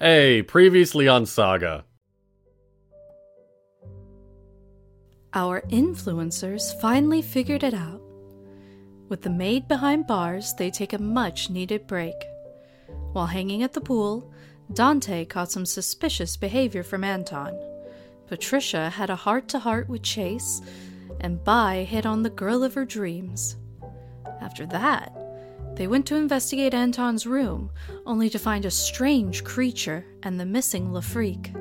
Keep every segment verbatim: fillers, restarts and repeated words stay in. Hey, previously on Saga. Our influencers finally figured it out. With the maid behind bars, they take a much-needed break. While hanging at the pool, Dante caught some suspicious behavior from Anton. Patricia had a heart-to-heart with Chase, and Bai hit on the girl of her dreams. After that, they went to investigate Anton's room, only to find a strange creature and the missing Lafrique.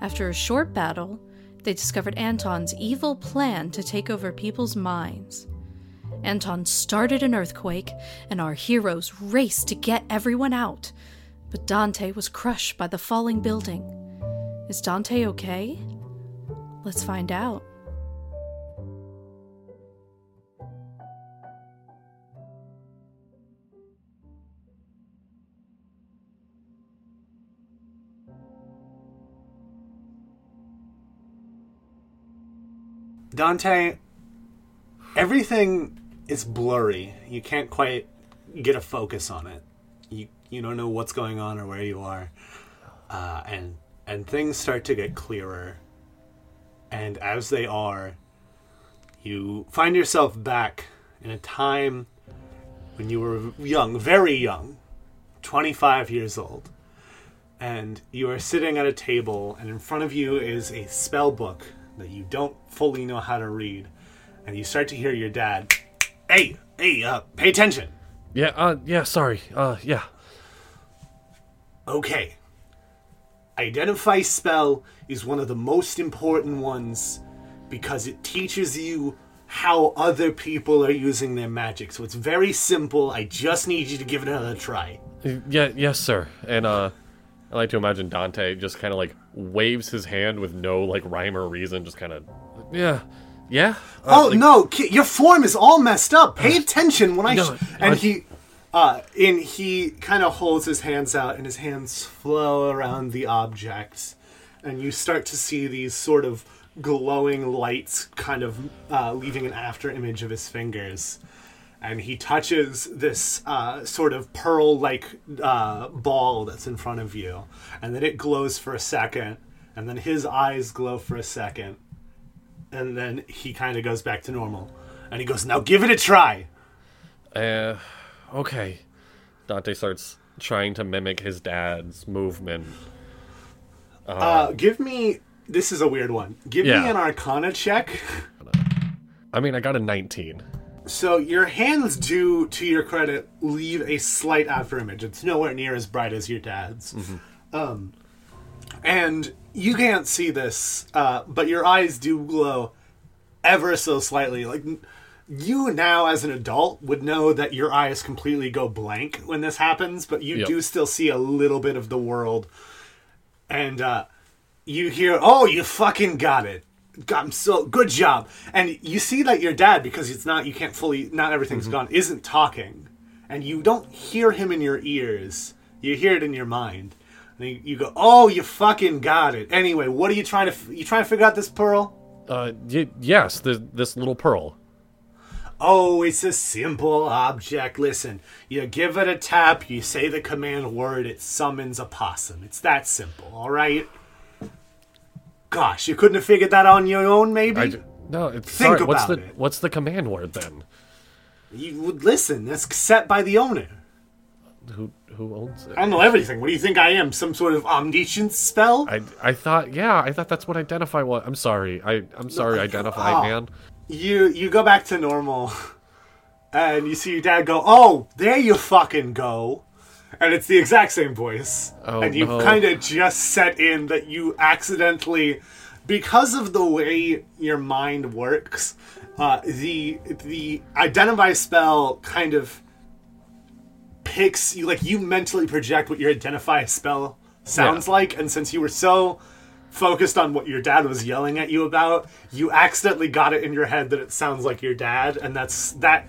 After a short battle, they discovered Anton's evil plan to take over people's minds. Anton started an earthquake, and our heroes raced to get everyone out, but Dante was crushed by the falling building. Is Dante okay? Let's find out. Dante, everything is blurry. You can't quite get a focus on it. You you don't know what's going on or where you are. Uh, and and things start to get clearer. And as they are, you find yourself back in a time when you were young, very young, twenty-five years old. And you are sitting at a table, and in front of you is a spell book that you don't fully know how to read, and you start to hear your dad, hey, hey, uh, pay attention. Yeah, uh, yeah, sorry, uh, yeah. Okay. Identify spell is one of the most important ones because it teaches you how other people are using their magic. So it's very simple. I just need you to give it another try. Yeah, yes, sir. And, uh, I like to imagine Dante just kind of, like, waves his hand with no, like, rhyme or reason, just kind of, yeah, yeah. Uh, oh, like, no, your form is all messed up. Pay attention when I... No, sh-. And I... he uh, and he kind of holds his hands out, and his hands flow around the objects, and you start to see these sort of glowing lights kind of uh, leaving an after image of his fingers. And he touches this uh, sort of pearl-like uh, ball that's in front of you. And then it glows for a second. And then his eyes glow for a second. And then he kind of goes back to normal. And he goes, now give it a try. Uh, okay. Dante starts trying to mimic his dad's movement. Uh, uh, give me... This is a weird one. Give yeah. me an Arcana check. I mean, I got a nineteen. So your hands do, to your credit, leave a slight afterimage. It's nowhere near as bright as your dad's. Mm-hmm. Um, and you can't see this, uh, but your eyes do glow ever so slightly. Like, you now as an adult would know that your eyes completely go blank when this happens, but you yep. do still see a little bit of the world. And uh, you hear, oh, you fucking got it. I'm so good job, and you see that your dad, because it's not you can't fully not everything's mm-hmm. gone, isn't talking, and you don't hear him in your ears. You hear it in your mind, and you, you go, "Oh, you fucking got it." Anyway, what are you trying to f- you trying to figure out this pearl? Uh, y- yes, this, this little pearl. Oh, it's a simple object. Listen, you give it a tap, you say the command word, it summons a possum. It's that simple. All right. Gosh, you couldn't have figured that out on your own, maybe? I, no, it's, Think sorry, about what's the, it. What's the command word, then? You would listen. That's set by the owner. Who who owns it? I know everything. What do you think I am? Some sort of omniscience spell? I, I thought, yeah, I thought that's what Identify was. I'm sorry. I, I'm sorry, no, Identify, oh, man. You, you go back to normal, and you see your dad go, oh, there you fucking go. And it's the exact same voice. Oh, and you no. kind of just set in that you accidentally, because of the way your mind works, uh, the the Identify spell kind of picks you, like you mentally project what your Identify spell sounds yeah. like. And since you were so focused on what your dad was yelling at you about, you accidentally got it in your head that it sounds like your dad. And that's that...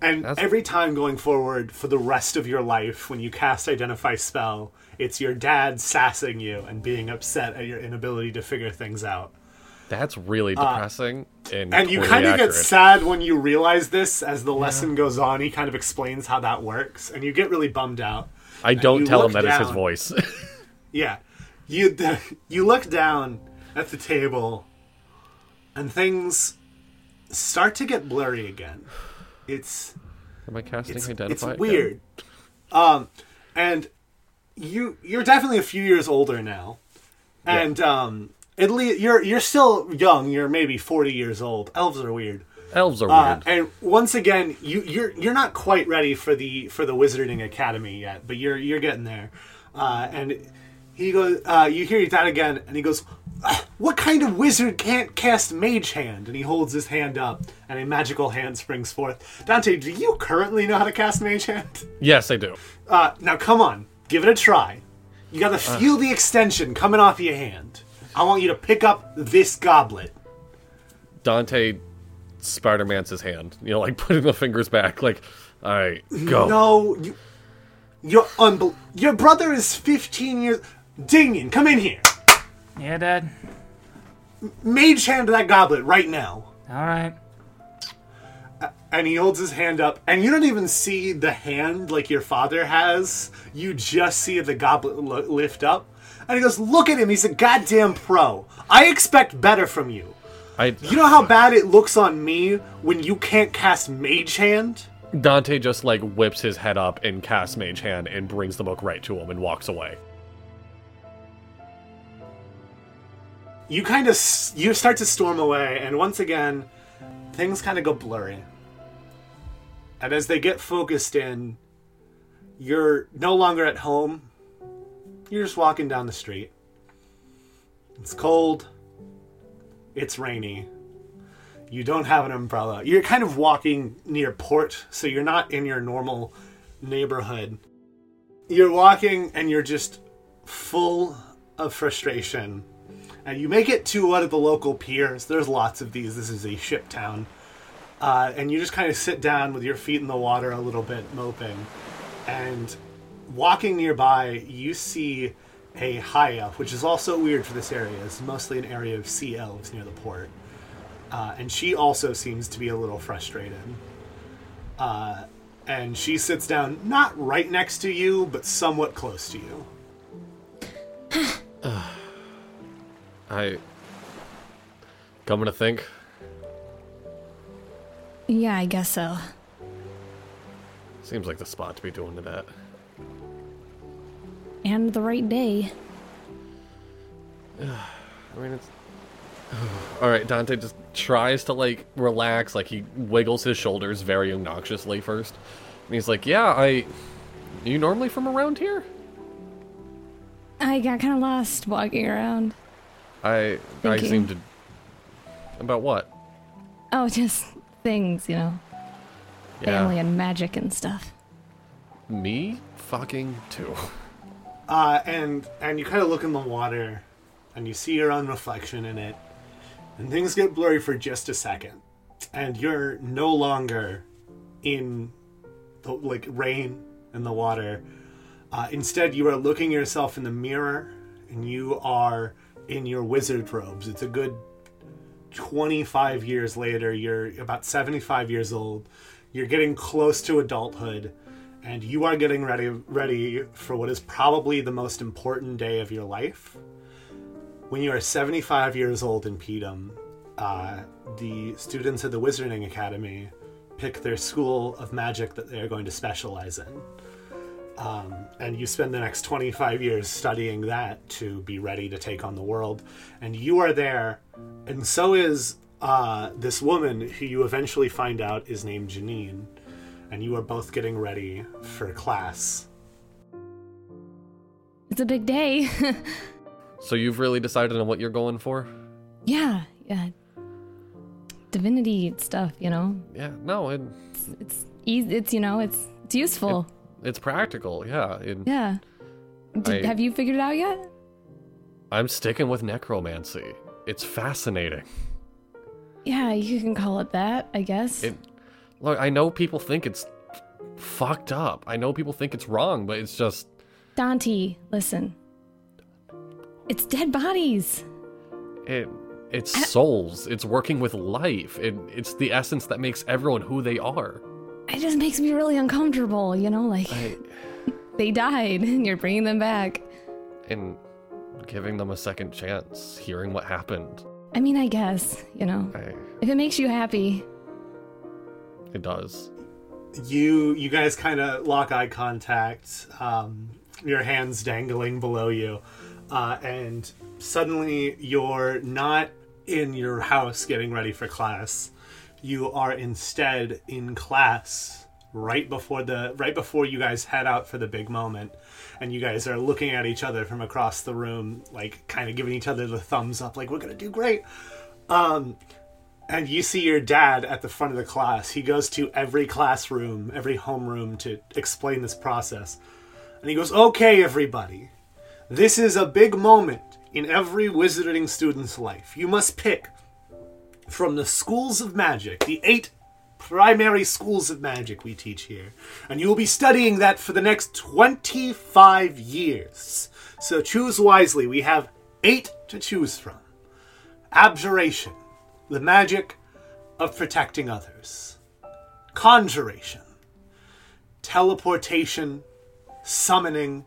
And That's... every time going forward for the rest of your life, when you cast Identify Spell, it's your dad sassing you and being upset at your inability to figure things out. That's really depressing. Uh, and and you kind of get sad when you realize this as the lesson yeah. goes on. He kind of explains how that works, and you get really bummed out. I don't tell him that down. It's his voice. Yeah. You you look down at the table and things start to get blurry again. It's... Am I casting it's, Identify? It's weird. Yeah. Um, and you, you're definitely a few years older now. And yeah. um, at least you're you're still young. You're maybe forty years old. Elves are weird. Elves are uh, weird. And once again, you, you're you're not quite ready for the for the Wizarding Academy yet, but you're you're getting there. Uh, and he goes. Uh, you hear your dad again, and he goes, "What kind of wizard can't cast Mage Hand?" And he holds his hand up, and a magical hand springs forth. Dante, do you currently know how to cast Mage Hand? Yes, I do. Uh, now, come on. Give it a try. You gotta feel uh. the extension coming off of your hand. I want you to pick up this goblet. Dante Spider-Man's his hand. You know, like, putting the fingers back, like, all right, go. No, you, you're unbel- Your brother is fifteen years... Dingin, come in here. Yeah, Dad? Mage hand that goblet right now. All right. Uh, and he holds his hand up, and you don't even see the hand like your father has. You just see the goblet lo- lift up. And he goes, "Look at him. He's a goddamn pro. I expect better from you. I, you know how bad it looks on me when you can't cast Mage Hand?" Dante just, like, whips his head up and casts Mage Hand and brings the book right to him and walks away. You kind of, you start to storm away, and once again, things kind of go blurry. And as they get focused in, you're no longer at home. You're just walking down the street. It's cold. It's rainy. You don't have an umbrella. You're kind of walking near port, so you're not in your normal neighborhood. You're walking, and you're just full of frustration. And you make it to one of the local piers. There's lots of these. This is a ship town. Uh, and you just kind of sit down with your feet in the water a little bit, moping. And walking nearby, you see a high elf, which is also weird for this area. It's mostly an area of sea elves near the port. Uh, and she also seems to be a little frustrated. Uh, and she sits down, not right next to you, but somewhat close to you. uh, I... Coming to think? Yeah, I guess so. Seems like the spot to be doing to that. And the right day. I mean, it's... Alright, Dante just tries to, like, relax. Like, he wiggles his shoulders very obnoxiously first. And he's like, yeah, I... Are you normally from around here? I got kind of lost walking around. I... Thinking. I seem to... About what? Oh, just things, you know. Yeah. Family and magic and stuff. Me fucking too. Uh, and and you kind of look in the water, and you see your own reflection in it, and things get blurry for just a second, and you're no longer in the, like, rain and the water. Uh, instead, you are looking yourself in the mirror, and you are in your wizard robes. It's a good twenty-five years later. You're about seventy-five years old. You're getting close to adulthood. And you are getting ready ready for what is probably the most important day of your life. When you are seventy-five years old in Pedum, uh, the students at the Wizarding Academy pick their school of magic that they are going to specialize in. Um, and you spend the next twenty-five years studying that to be ready to take on the world. And you are there, and so is uh, this woman who you eventually find out is named Janine. And you are both getting ready for class. It's a big day. So you've really decided on what you're going for? Yeah, yeah. Divinity stuff, you know? Yeah, no, it, it's, it's easy. It's, you know, it's, it's useful. It, it's practical, yeah. It, yeah. Did, I, have you figured it out yet? I'm sticking with necromancy. It's fascinating. Yeah, you can call it that, I guess. It, Look, I know people think it's fucked up. I know people think it's wrong, but it's just... Dante, listen. It's dead bodies. It, It's I... souls. It's working with life. It, it's the essence that makes everyone who they are. It just makes me really uncomfortable, you know? Like, I... they died, and you're bringing them back. and giving them a second chance, hearing what happened. I mean, I guess, you know, I, if it makes you happy. It does. You you guys kind of lock eye contact, um, your hands dangling below you, uh, and suddenly you're not in your house getting ready for class. You are instead in class right before the right before you guys head out for the big moment, and you guys are looking at each other from across the room, like kind of giving each other the thumbs up, like we're gonna do great. Um, and you see your dad at the front of the class. He goes to every classroom, every homeroom to explain this process, and he goes, "Okay, everybody, this is a big moment in every wizarding student's life. You must pick from the schools of magic, the eight primary schools of magic we teach here, and you will be studying that for the next twenty-five years. So choose wisely. We have eight to choose from. Abjuration, the magic of protecting others. Conjuration, teleportation, summoning,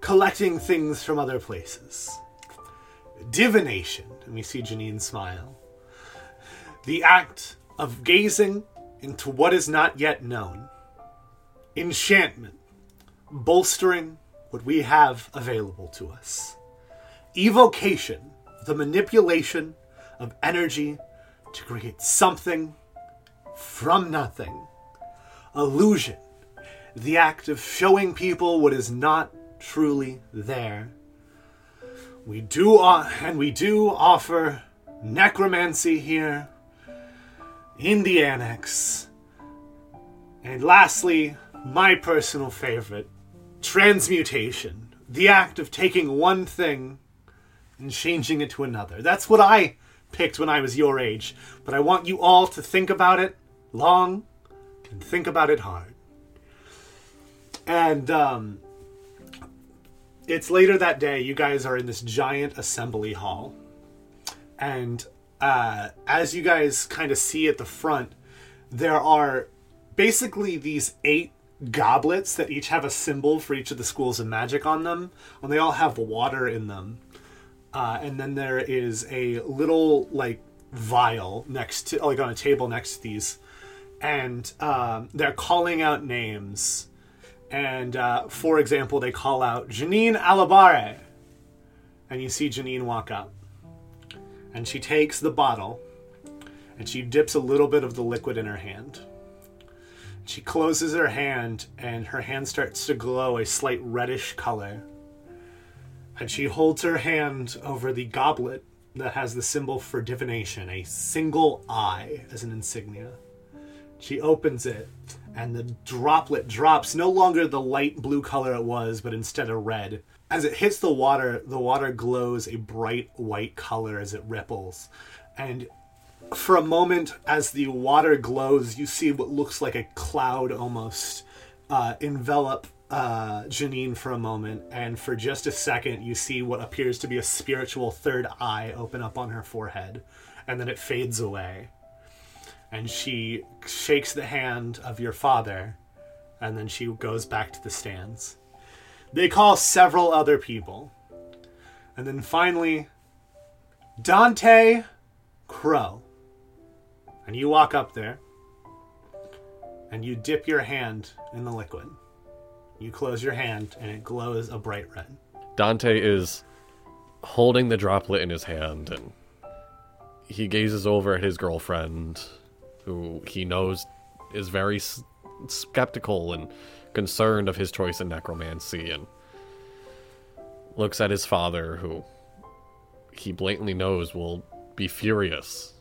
collecting things from other places. Divination," and we see Janine smile, "the act of gazing into what is not yet known. Enchantment, bolstering what we have available to us. Evocation, the manipulation of energy to create something from nothing. Illusion, the act of showing people what is not truly there. We do, and we do offer necromancy here in the annex. And lastly, my personal favorite, transmutation, the act of taking one thing and changing it to another." That's what I picked when I was your age, but I want you all to think about it long and think about it hard. And um, it's later that day. You guys are in this giant assembly hall, and Uh, as you guys kind of see at the front, there are basically these eight goblets that each have a symbol for each of the schools of magic on them, and they all have water in them. Uh, and then there is a little, like, vial next to, like, on a table next to these. And um, they're calling out names. And, uh, for example, they call out Janine Alabare. And you see Janine walk up. And she takes the bottle, and she dips a little bit of the liquid in her hand. She closes her hand, and her hand starts to glow a slight reddish color. And she holds her hand over the goblet that has the symbol for divination, a single eye as an insignia. She opens it, and the droplet drops, no longer the light blue color it was, but instead a red. As it hits the water, the water glows a bright white color as it ripples. And for a moment, as the water glows, you see what looks like a cloud almost uh, envelop uh, Janine for a moment. And for just a second, you see what appears to be a spiritual third eye open up on her forehead. And then it fades away. And she shakes the hand of your father. And then she goes back to the stands. They call several other people. And then finally, Dante Crow. And you walk up there, and you dip your hand in the liquid. You close your hand, and it glows a bright red. Dante is holding the droplet in his hand, and he gazes over at his girlfriend, who he knows is very s- skeptical and concerned of his choice in necromancy, and looks at his father, who he blatantly knows will be furious.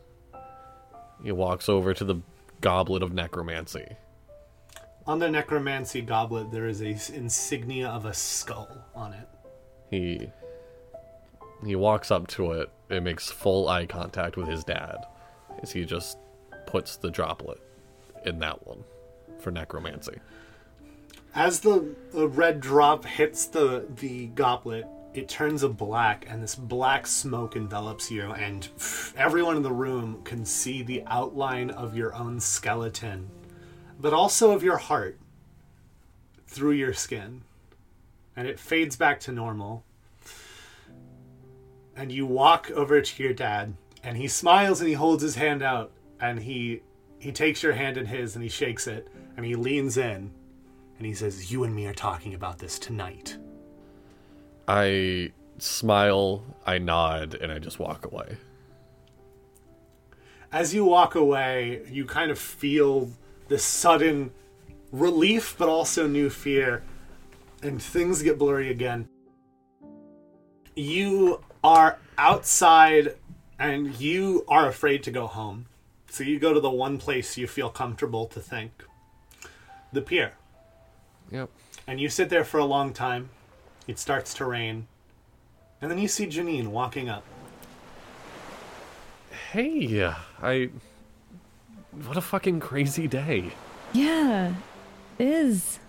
He walks over to the goblet of necromancy. On the necromancy goblet, there is a insignia of a skull on it. He he walks up to it and makes full eye contact with his dad as he just puts the droplet in that one for necromancy. As the, the red drop hits the, the goblet, it turns a black, and this black smoke envelops you, and everyone in the room can see the outline of your own skeleton, but also of your heart through your skin. and it fades back to normal. And you walk over to your dad, and he smiles and he holds his hand out, and he he takes your hand in his and he shakes it, and he leans in, and he says, "You and me are talking about this tonight." I smile, I nod, and I just walk away. As you walk away, you kind of feel this sudden relief, but also new fear, and things get blurry again. You are outside, and you are afraid to go home. So you go to the one place you feel comfortable to think. The pier. Yep. And you sit there for a long time. It starts to rain. And then you see Janine walking up. Hey, I... What a fucking crazy day. Yeah, it is.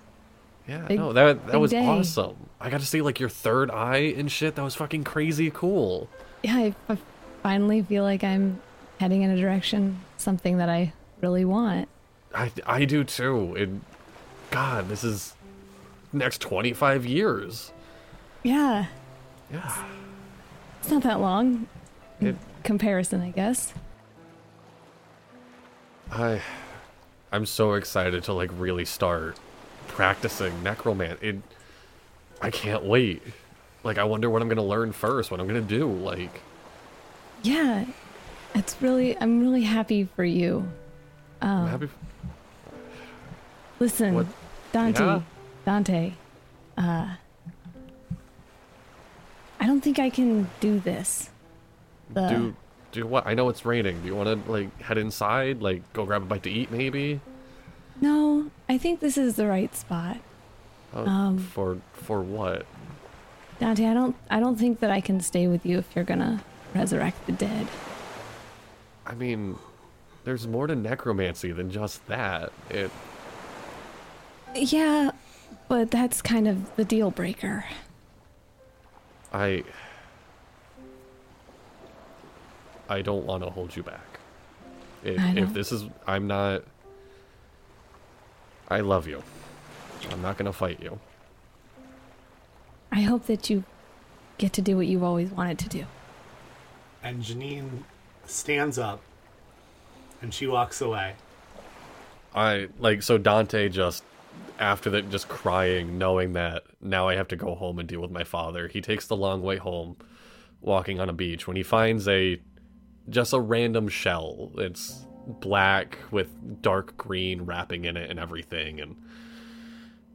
Yeah, big, no, that that was day. Awesome. I got to see, like, your third eye and shit. That was fucking crazy cool. Yeah, I, I finally feel like I'm heading in a direction, something that I really want. I, I do, too. And, God, this is next twenty-five years. Yeah. Yeah. It's not that long. It, comparison, I guess. I, I'm so excited to, like, really start practicing necromancy. It, I can't wait. Like, I wonder what I'm going to learn first, what I'm going to do, like... Yeah, it's really... I'm really happy for you. Um, I'm happy... For... Listen, what? Dante, yeah. Dante, uh... I don't think I can do this. The... Do do what? I know it's raining. Do you want to, like, head inside? Like, go grab a bite to eat, maybe? No, I think this is the right spot. Oh, um, for for what? Dante, I don't I don't think that I can stay with you if you're gonna resurrect the dead. I mean, there's more to necromancy than just that. It. Yeah, but that's kind of the deal breaker. I. I don't want to hold you back. If, if this is, I'm not. I love you. I'm not going to fight you. I hope that you get to do what you've always wanted to do. And Janine stands up and she walks away. I, like, so Dante just, after that, just crying, knowing that now I have to go home and deal with my father. He takes the long way home, walking on a beach, when he finds a, just a random shell. It's black with dark green wrapping in it and everything, and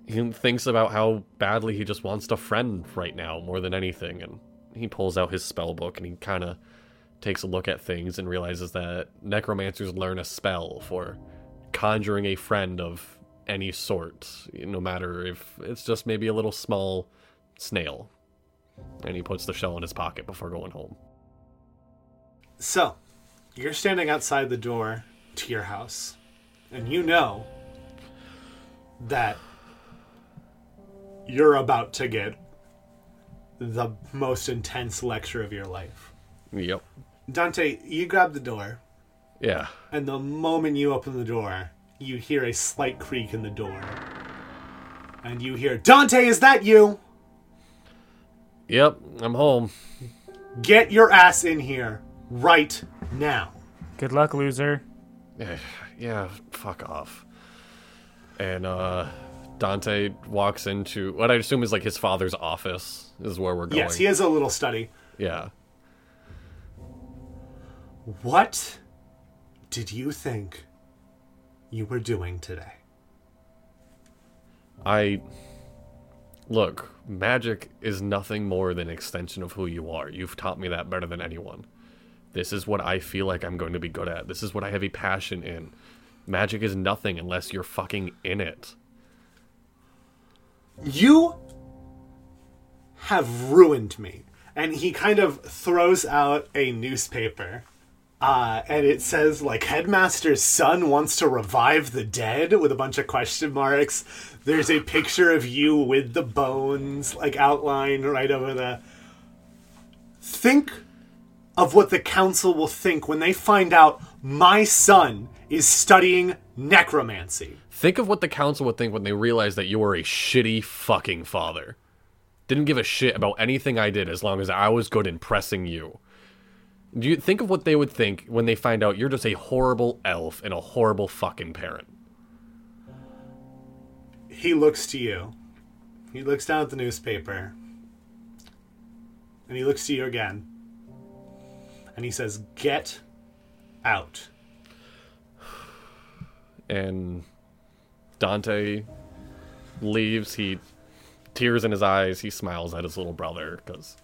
he thinks about how badly he just wants a friend right now more than anything, and he pulls out his spell book and he kind of takes a look at things and realizes that necromancers learn a spell for conjuring a friend of any sort, no matter if it's just maybe a little small snail. And he puts the shell in his pocket before going home. So, you're standing outside the door to your house, and you know that you're about to get the most intense lecture of your life. Yep. Dante, you grab the door. Yeah. And the moment you open the door, you hear a slight creak in the door. And you hear, "Dante, is that you?" Yep, I'm home. Get your ass in here right now. Good luck, loser. Yeah, yeah, fuck off. And, uh... Dante walks into what I assume is like his father's office is where we're going. Yes, he has a little study. Yeah. What did you think you were doing today? I... Look, magic is nothing more than an extension of who you are. You've taught me that better than anyone. This is what I feel like I'm going to be good at. This is what I have a passion in. Magic is nothing unless you're fucking in it. You have ruined me. And he kind of throws out a newspaper. Uh, and it says, like, headmaster's son wants to revive the dead with a bunch of question marks. There's a picture of you with the bones, like, outlined right over the... Think of what the council will think when they find out my son is studying necromancy. Think of what the council would think when they realize that you are a shitty fucking father. Didn't give a shit about anything I did as long as I was good in pressing you. Do you think of what they would think when they find out you're just a horrible elf and a horrible fucking parent? He looks to you. He looks down at the newspaper. And he looks to you again. And he says, "Get out." And Dante leaves. He... tears in his eyes. He smiles at his little brother because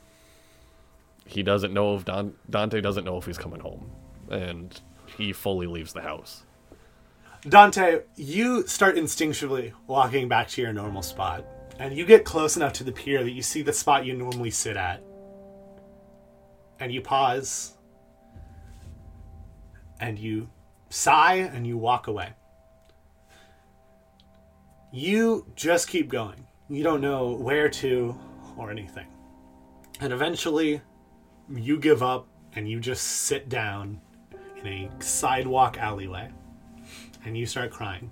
he doesn't know if Don- Dante doesn't know if he's coming home, and he fully leaves the house. Dante, you start instinctively walking back to your normal spot, and you get close enough to the pier that you see the spot you normally sit at, and you pause and you sigh and you walk away. You just keep going. You don't know where to or anything. And eventually, you give up and you just sit down in a sidewalk alleyway. And you start crying.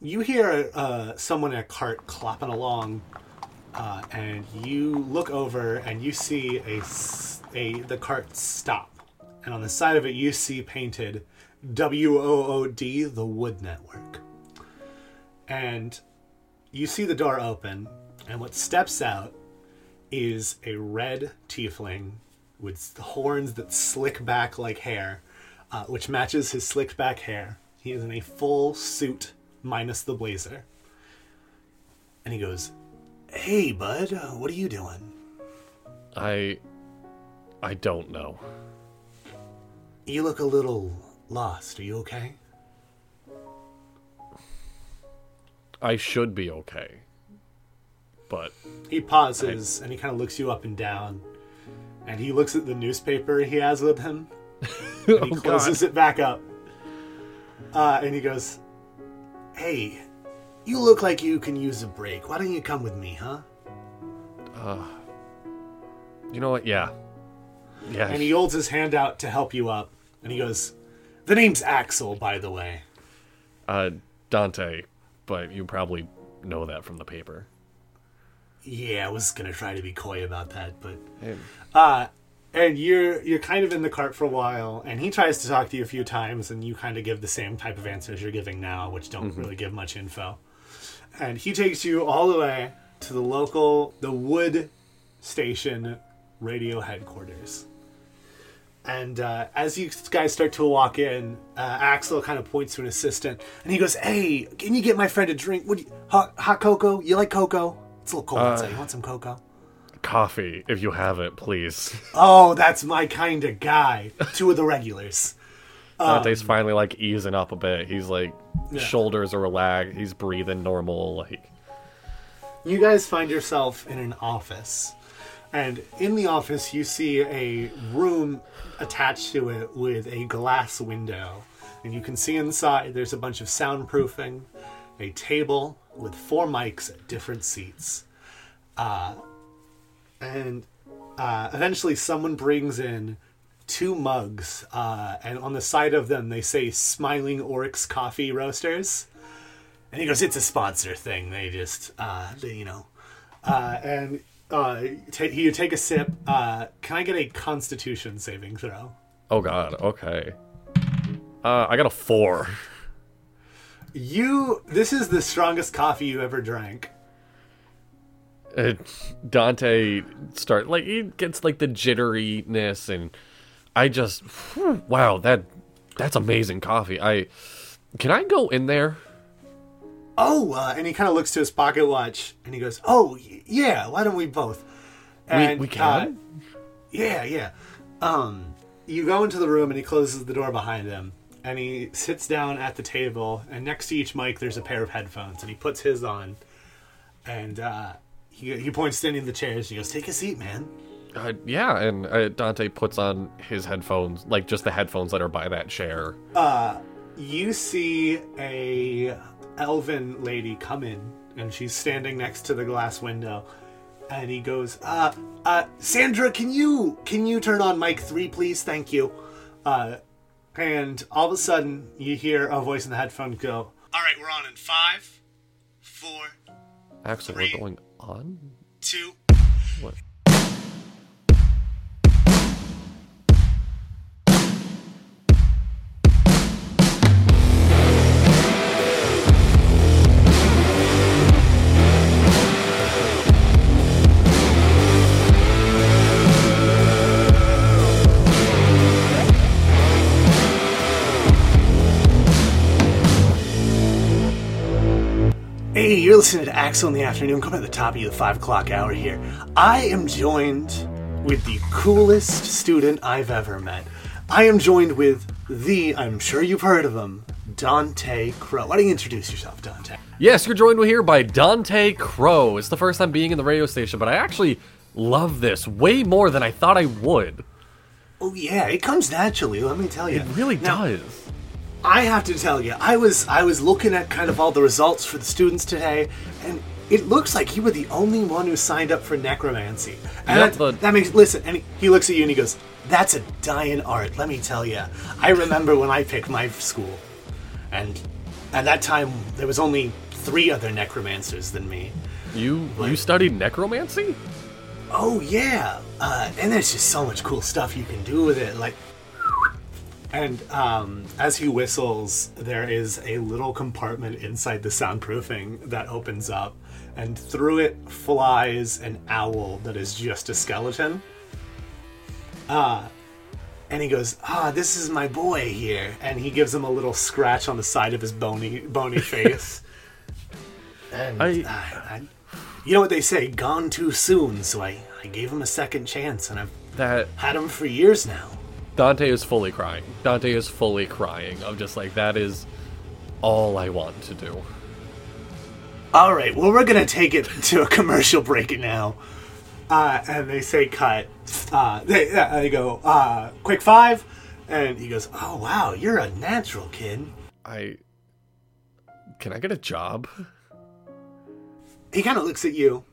You hear uh, someone in a cart clopping along. Uh, and you look over and you see a, a the cart stop. And on the side of it, you see painted W O O D, the Wood Network. And you see the door open, and what steps out is a red tiefling with horns that slick back like hair, uh, which matches his slicked back hair. He is in a full suit, minus the blazer. And he goes, "Hey, bud, uh, what are you doing?" I... I don't know. You look a little lost. Are you okay? I should be okay, but... He pauses, I... and he kind of looks you up and down, and he looks at the newspaper he has with him, and he oh, closes God. it back up. Uh, and he goes, "Hey, you look like you can use a break. Why don't you come with me, huh?" Uh, you know what? Yeah. yeah. And he holds his hand out to help you up, and he goes, "The name's Axel, by the way." Uh, Dante... but you probably know that from the paper. Yeah, I was going to try to be coy about that, but... Hey. Uh, and you're you're kind of in the cart for a while, and he tries to talk to you a few times, and you kind of give the same type of answers you're giving now, which don't mm-hmm. really give much info. And he takes you all the way to the local, the Wood Station radio headquarters. And uh, as you guys start to walk in, uh, Axel kind of points to an assistant, and he goes, "Hey, can you get my friend a drink? What do you, hot, hot cocoa? You like cocoa? It's a little cold uh, outside. You want some cocoa? Coffee, if you have it, please." Oh, that's my kind of guy. Two of the regulars. Dante's um, finally like easing up a bit. He's like, yeah. Shoulders are relaxed. He's breathing normal. Like, you guys find yourself in an office. And in the office, you see a room attached to it with a glass window. And you can see inside there's a bunch of soundproofing, a table with four mics at different seats. Uh, and uh, eventually someone brings in two mugs. Uh, and on the side of them, they say Smiling Oryx Coffee Roasters. And he goes, "It's a sponsor thing. They just, uh, they, you know." Uh, and... Uh, t- you take a sip. Uh, can I get a Constitution saving throw? Oh God. Okay. Uh, I got a four. You. This is the strongest coffee you ever drank. Uh, Dante start like he gets like the jitteriness, and I just whew, wow that that's amazing coffee. I can I go in there? Oh, uh, and he kind of looks to his pocket watch, and he goes, "Oh, yeah, why don't we both?" And, we, we can? Uh, yeah, yeah. Um, you go into the room, and he closes the door behind him, and he sits down at the table, and next to each mic there's a pair of headphones, and he puts his on, and uh, he, he points to any of the chairs, and he goes, "Take a seat, man." Uh, yeah, and uh, Dante puts on his headphones, like just the headphones that are by that chair. Uh, you see a... elven lady come in, and she's standing next to the glass window, and he goes, uh uh Sandra, can you can you turn on mic three, please? Thank you." Uh and all of a sudden you hear a voice in the headphone go, "All right, we're on in five, four, Axel, Three, we're going on? Two. What? Hey, you're listening to Axel in the Afternoon, coming at the top of the five o'clock hour here. I am joined with the coolest student I've ever met. I am joined with the, I'm sure you've heard of him, Dante Crow. Why don't you introduce yourself, Dante? Yes, you're joined here by Dante Crow. It's the first time being in the radio station, but I actually love this way more than I thought I would. Oh yeah, it comes naturally, let me tell you. It really now, does. I have to tell you, I was I was looking at kind of all the results for the students today, and it looks like you were the only one who signed up for necromancy. And yep, that, that makes listen. And he looks at you and he goes, "That's a dying art." Let me tell you, I remember when I picked my school, and at that time there was only three other necromancers than me. You but, you studied necromancy? Oh yeah, uh, and there's just so much cool stuff you can do with it, like. And um, as he whistles, there is a little compartment inside the soundproofing that opens up, and through it flies an owl that is just a skeleton. Uh, and he goes, ah, this is my boy here. And he gives him a little scratch on the side of his bony bony face. and I... I, I, you know what they say, gone too soon. So I, I gave him a second chance, and I've that... had him for years now. Dante is fully crying. Dante is fully crying. I'm just like, that is all I want to do. All right, well, we're going to take it to a commercial break now. Uh, and they say cut. Uh, they, uh, they go, uh, quick five. And he goes, oh, wow, you're a natural, kid. I... Can I get a job? He kind of looks at you.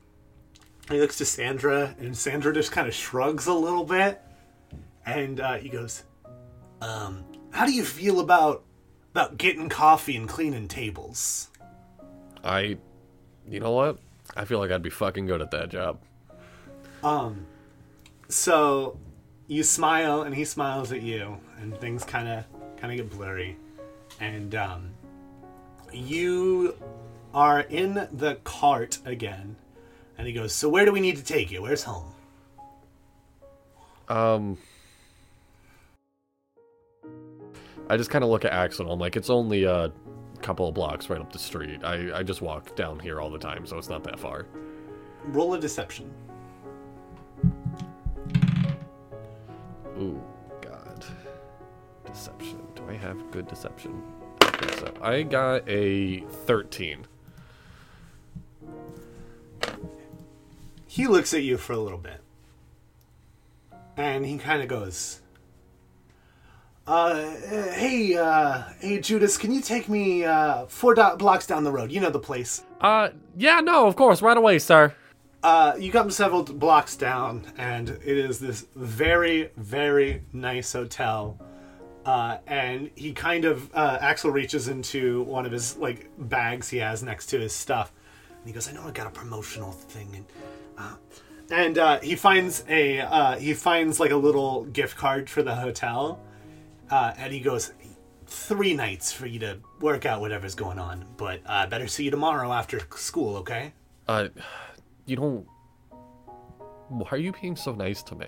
He looks to Sandra, and Sandra just kind of shrugs a little bit. And uh, he goes, um, how do you feel about about getting coffee and cleaning tables? I, you know what? I feel like I'd be fucking good at that job. Um, so you smile and he smiles at you and things kind of kind of get blurry. And um, you are in the cart again. And he goes, so where do we need to take you? Where's home? Um... I just kind of look at Axel. I'm like, it's only a couple of blocks right up the street. I, I just walk down here all the time, so it's not that far. Roll a deception. Ooh, God. Deception. Do I have good deception? I think so. I got a thirteen. He looks at you for a little bit. And he kind of goes... Uh, hey, uh, hey, Judas, can you take me, uh, four do- blocks down the road? You know the place. Uh, yeah, no, of course, right away, sir. Uh, you come several blocks down, and it is this very, very nice hotel. Uh, and he kind of, uh, Axel reaches into one of his, like, bags he has next to his stuff. And he goes, I know I got a promotional thing, and, uh... And, uh, he finds a, uh, he finds, like, a little gift card for the hotel. Uh, and he goes, three nights for you to work out whatever's going on, but uh, better see you tomorrow after school, okay? Uh, you don't... Why are you being so nice to me?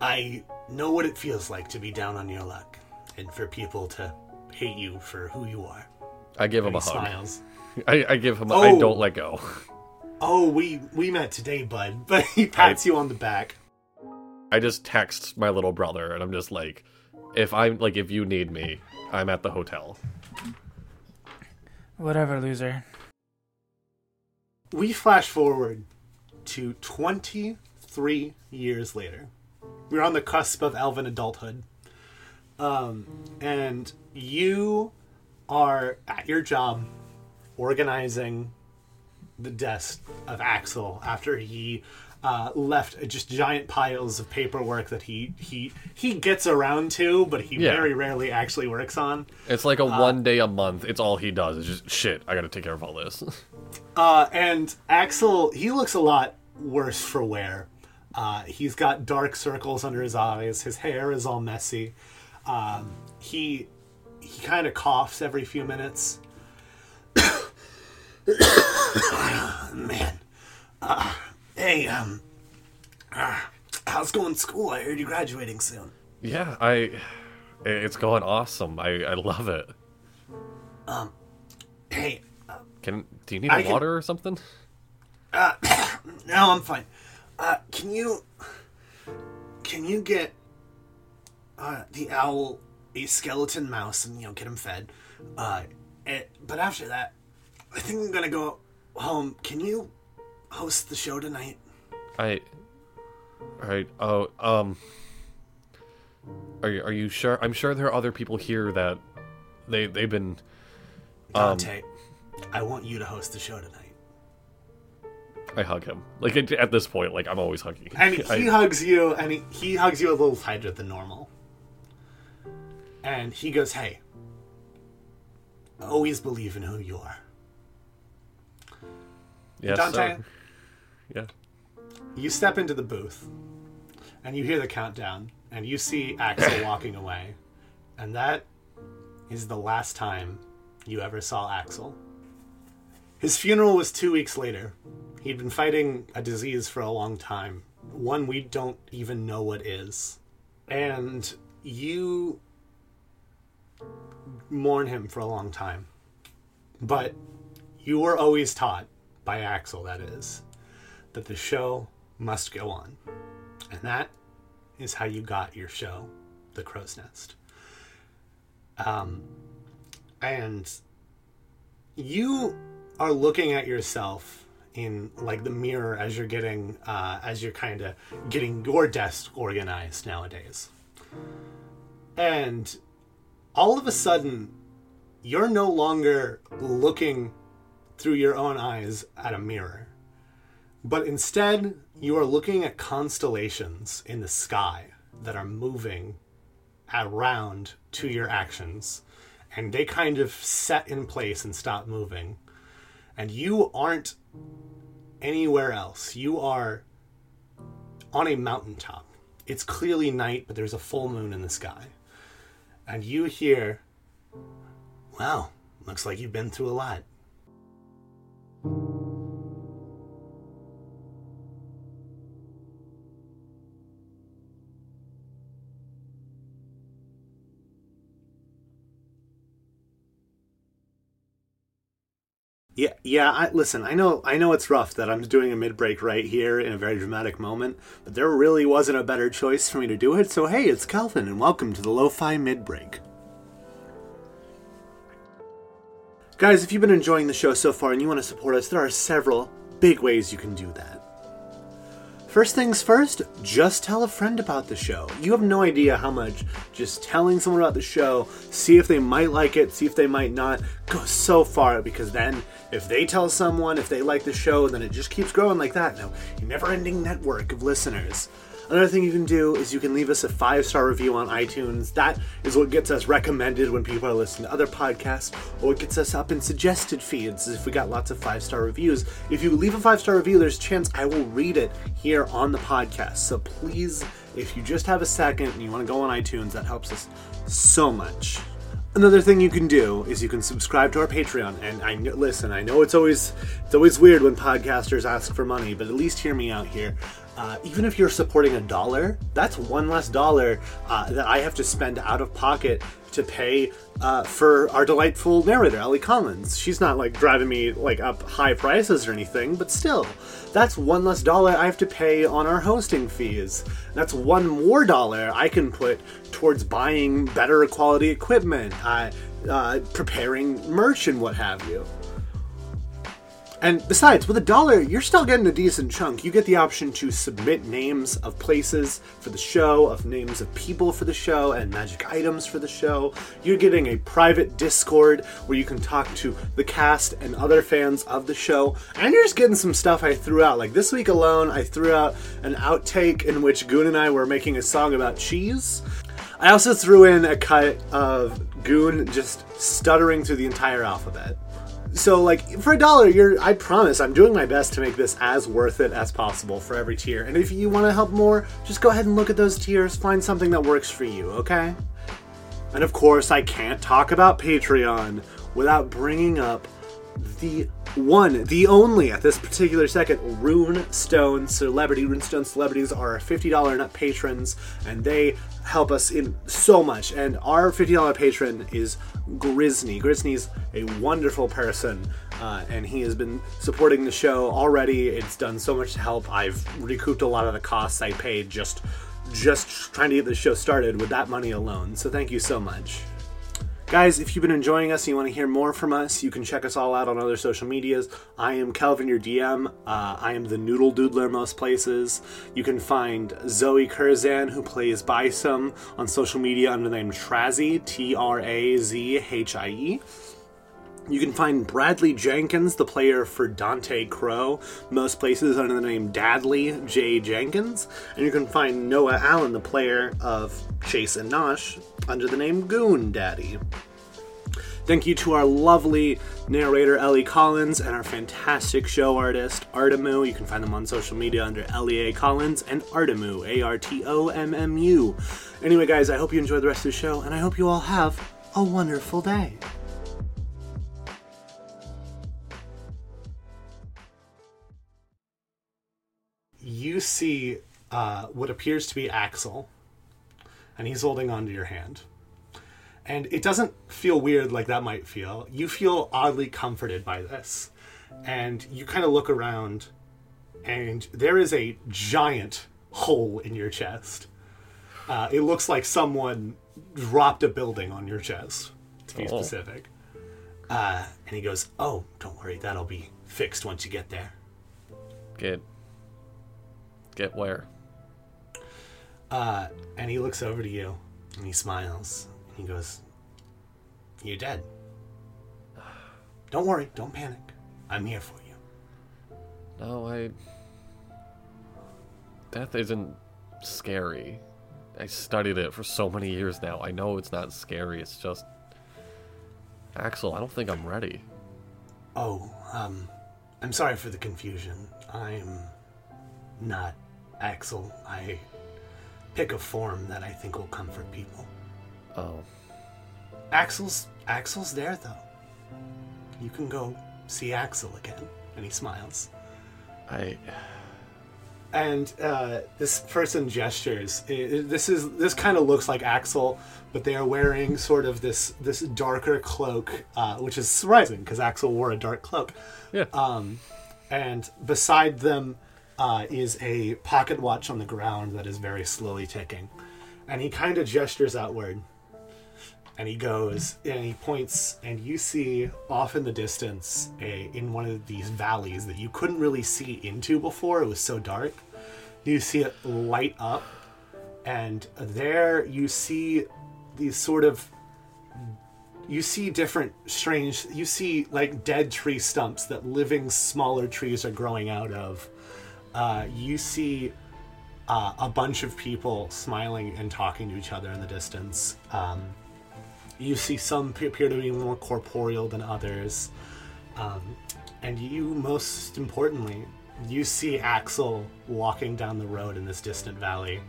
I know what it feels like to be down on your luck, and for people to hate you for who you are. I give him and a hug. Smiles. I, I give him a... Oh. I don't let go. Oh, we, we met today, bud, but he pats I... you on the back. I just text my little brother, and I'm just like, if I'm like, if you need me, I'm at the hotel. Whatever, loser. We flash forward to twenty-three years later. We're on the cusp of elven adulthood. Um, and you are at your job, organizing the desk of Axel after he uh, left just giant piles of paperwork that he he, he gets around to, but he yeah. very rarely actually works on. It's like a uh, one day a month. It's all he does. It's just, shit, I gotta take care of all this. uh, and Axel, he looks a lot worse for wear. Uh, he's got dark circles under his eyes. His hair is all messy. Um, he he kind of coughs every few minutes. Man. Uh, hey, um, uh, how's going school? I heard you're graduating soon. Yeah, I... It's going awesome. I, I love it. Um, hey... Uh, can Do you need I a can, water or something? Uh, no, I'm fine. Uh, can you, can you get, uh, the owl a skeleton mouse and, you know, get him fed? Uh, it, but after that, I think I'm gonna go home. Can you host the show tonight? I, alright, oh, um, are you, are you sure? I'm sure there are other people here that they, they've been, um. Dante, I want you to host the show tonight. I hug him. Like, at this point, like, I'm always hugging. And he I, hugs you, and he, he hugs you a little tighter than normal. And he goes, hey, always believe in who you are. Yes, Dante, sir. Yeah. You step into the booth, and you hear the countdown, and you see Axel walking away. And that is the last time you ever saw Axel. His funeral was two weeks later. He'd been fighting a disease for a long time, one we don't even know what is. And you mourn him for a long time. But you were always taught, by Axel that is, that the show must go on. And that is how you got your show, The Crow's Nest. Um, and you are looking at yourself in like the mirror as you're getting, uh, as you're kind of getting your desk organized nowadays. And all of a sudden, you're no longer looking through your own eyes at a mirror, but instead you are looking at constellations in the sky that are moving around to your actions, and they kind of set in place and stop moving. And you aren't anywhere else. You are on a mountaintop. It's clearly night, but there's a full moon in the sky. And you hear, wow, looks like you've been through a lot. Yeah, yeah. I, listen, I know, I know it's rough that I'm doing a mid-break right here in a very dramatic moment, but there really wasn't a better choice for me to do it. So hey, it's Calvin, and welcome to the Lo-Fi Mid-Break. Guys, if you've been enjoying the show so far and you want to support us, there are several big ways you can do that. First things first, just tell a friend about the show. You have no idea how much just telling someone about the show, see if they might like it, see if they might not, goes so far, because then if they tell someone, if they like the show, then it just keeps growing like that. Now, a never-ending network of listeners. Another thing you can do is you can leave us a five-star review on iTunes. That is what gets us recommended when people are listening to other podcasts, or it gets us up in suggested feeds if we got lots of five-star reviews. If you leave a five-star review, there's a chance I will read it here on the podcast. So please, if you just have a second and you want to go on iTunes, that helps us so much. Another thing you can do is you can subscribe to our Patreon. And I know, listen, I know it's always it's always weird when podcasters ask for money, but at least hear me out here. Uh, even if you're supporting a dollar, that's one less dollar uh, that I have to spend out of pocket to pay uh, for our delightful narrator, Ellie Collins. She's not like driving me like up high prices or anything, but still, that's one less dollar I have to pay on our hosting fees. That's one more dollar I can put towards buying better quality equipment, uh, uh, preparing merch and what have you. And besides, with a dollar, you're still getting a decent chunk. You get the option to submit names of places for the show, of names of people for the show, and magic items for the show. You're getting a private Discord where you can talk to the cast and other fans of the show. And you're just getting some stuff I threw out. Like this week alone, I threw out an outtake in which Goon and I were making a song about cheese. I also threw in a cut of Goon just stuttering through the entire alphabet. So, like, for a dollar, you're, I promise, I'm doing my best to make this as worth it as possible for every tier. And if you want to help more, just go ahead and look at those tiers, find something that works for you, okay? And of course, I can't talk about Patreon without bringing up the one, the only, at this particular second, Runestone Celebrity. Runestone Celebrities are our fifty dollars and up patrons, and they help us in so much. And our fifty dollars patron is Grisney. Grisney's a wonderful person, uh, and he has been supporting the show already. It's done so much to help. I've recouped a lot of the costs I paid just, just trying to get the show started with that money alone. So thank you so much. Guys, if you've been enjoying us and you want to hear more from us, you can check us all out on other social medias. I am Kelvin, your D M. Uh, I am the Noodle Doodler most places. You can find Zoe Curzan, who plays Bisum, on social media under the name Trazzie, T R A Z H I E. You can find Bradley Jenkins, the player for Dante Crow, most places under the name Dadley J. Jenkins. And you can find Noah Allen, the player of Chase and Nosh, under the name Goon Daddy. Thank you to our lovely narrator, Ellie Collins, and our fantastic show artist, Artemu. You can find them on social media under Ellie A. Collins and Artemu, A R T O M M U. Anyway, guys, I hope you enjoy the rest of the show, and I hope you all have a wonderful day. You see uh, what appears to be Axel, and he's holding onto your hand. And it doesn't feel weird like that might feel. You feel oddly comforted by this. And you kind of look around, and there is a giant hole in your chest. Uh, it looks like someone dropped a building on your chest, to be oh. specific. Uh, and he goes, "Oh, don't worry, that'll be fixed once you get there." Good. Get where? Uh, and he looks over to you, and he smiles, and he goes, "You're dead. Don't worry, don't panic. I'm here for you." No, I... Death isn't scary. I studied it for so many years now. I know it's not scary, it's just... Axel, I don't think I'm ready. Oh, um, I'm sorry for the confusion. I'm... not Axel. I pick a form that I think will comfort people. Oh. Axel's Axel's there, though. You can go see Axel again. And he smiles. I... And uh, this person gestures. It, it, this is this kind of looks like Axel, but they are wearing sort of this, this darker cloak, uh, which is surprising, because Axel wore a dark cloak. Yeah. Um, and beside them... Uh, is a pocket watch on the ground that is very slowly ticking. And he kind of gestures outward. And he goes, and he points, and you see off in the distance, a, in one of these valleys that you couldn't really see into before, it was so dark, you see it light up. And there you see these sort of, you see different strange, you see like dead tree stumps that living smaller trees are growing out of. Uh, you see uh, a bunch of people smiling and talking to each other in the distance. Um, you see some appear to be more corporeal than others. Um, and you, most importantly, you see Axel walking down the road in this distant valley.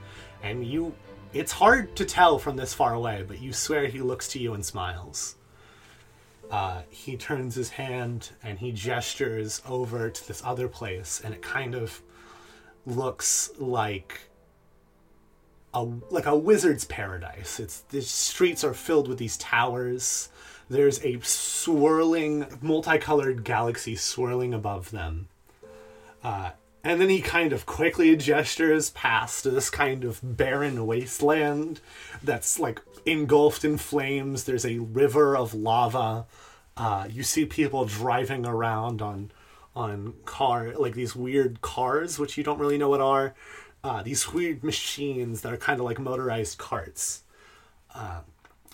And you, it's hard to tell from this far away, but you swear he looks to you and smiles. Uh, he turns his hand and he gestures over to this other place, and it kind of looks like a like a wizard's paradise. It's the streets are filled with these towers. There's a swirling, multicolored galaxy swirling above them. Uh, and then he kind of quickly gestures past this kind of barren wasteland that's like engulfed in flames. There's a river of lava. Uh, you see people driving around on on car, like these weird cars, which you don't really know what are. Uh, these weird machines that are kind of like motorized carts. Um,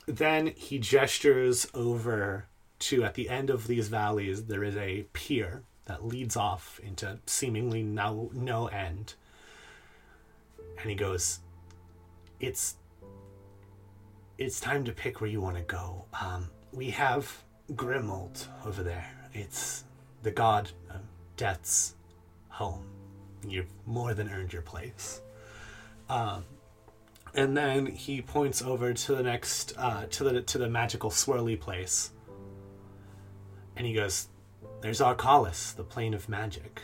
then he gestures over to, at the end of these valleys, there is a pier that leads off into seemingly no, no end. And he goes, it's it's time to pick where you want to go. Um, we have Grimmauld over there. It's the god of death's home. You've more than earned your place. Um, and then he points over to the next, uh, to the to the magical swirly place. And he goes, there's Arkhalis, the plane of magic.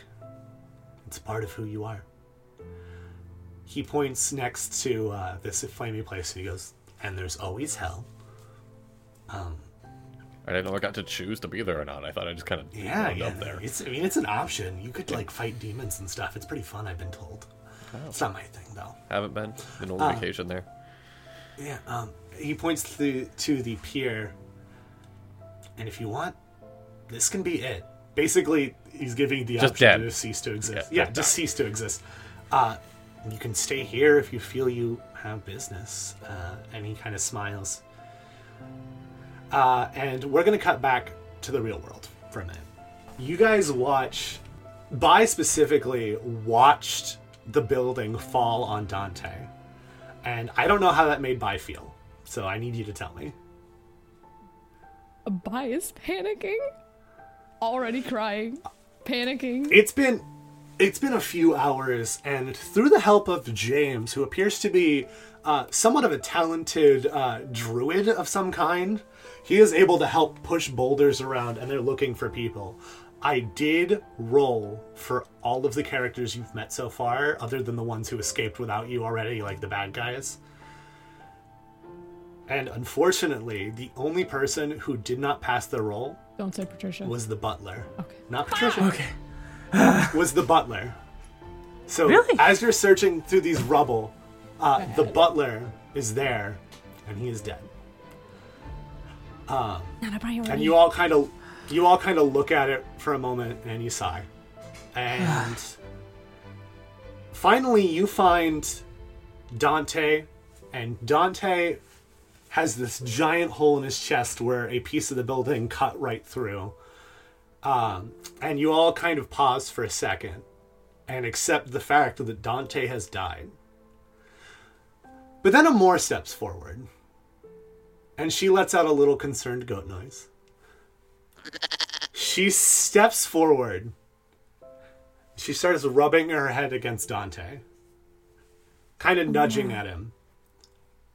It's part of who you are. He points next to uh, this flamey place, and he goes, and there's always hell. Um, I didn't know I got to choose to be there or not. I thought I just kind of yeah, yeah. up there. It's, I mean, it's an option. You could yeah. like fight demons and stuff. It's pretty fun, I've been told. Oh. It's not my thing, though. Haven't been. Been on um, vacation there. Yeah. Um, he points to the, to the pier, and if you want, this can be it. Basically, he's giving the just option dead. to cease to exist. Yeah, yeah just cease to exist. Uh, you can stay here if you feel you have business. Uh, and he kind of smiles. Uh, and we're going to cut back to the real world for a minute. You guys watch, Bai specifically watched the building fall on Dante. And I don't know how that made Bai feel. So I need you to tell me. Bai is panicking. Already crying. Panicking. It's been... It's been a few hours, and through the help of James, who appears to be uh, somewhat of a talented uh, druid of some kind, he is able to help push boulders around, and they're looking for people. I did roll for all of the characters you've met so far, other than the ones who escaped without you already, like the bad guys. And unfortunately, the only person who did not pass their roll... Don't say Patricia. ...was the butler. Okay. Not Patricia. Ah, okay. was the butler. So really? As you're searching through these rubble, uh, the butler is there, and he is dead. Um, Not a priority. And you all kind of, you all kind of look at it for a moment, and you sigh. And finally, you find Dante, and Dante has this giant hole in his chest where a piece of the building cut right through. Um, and you all kind of pause for a second and accept the fact that Dante has died. But then Amore steps forward, and she lets out a little concerned goat noise. She steps forward. She starts rubbing her head against Dante, kind of nudging at him.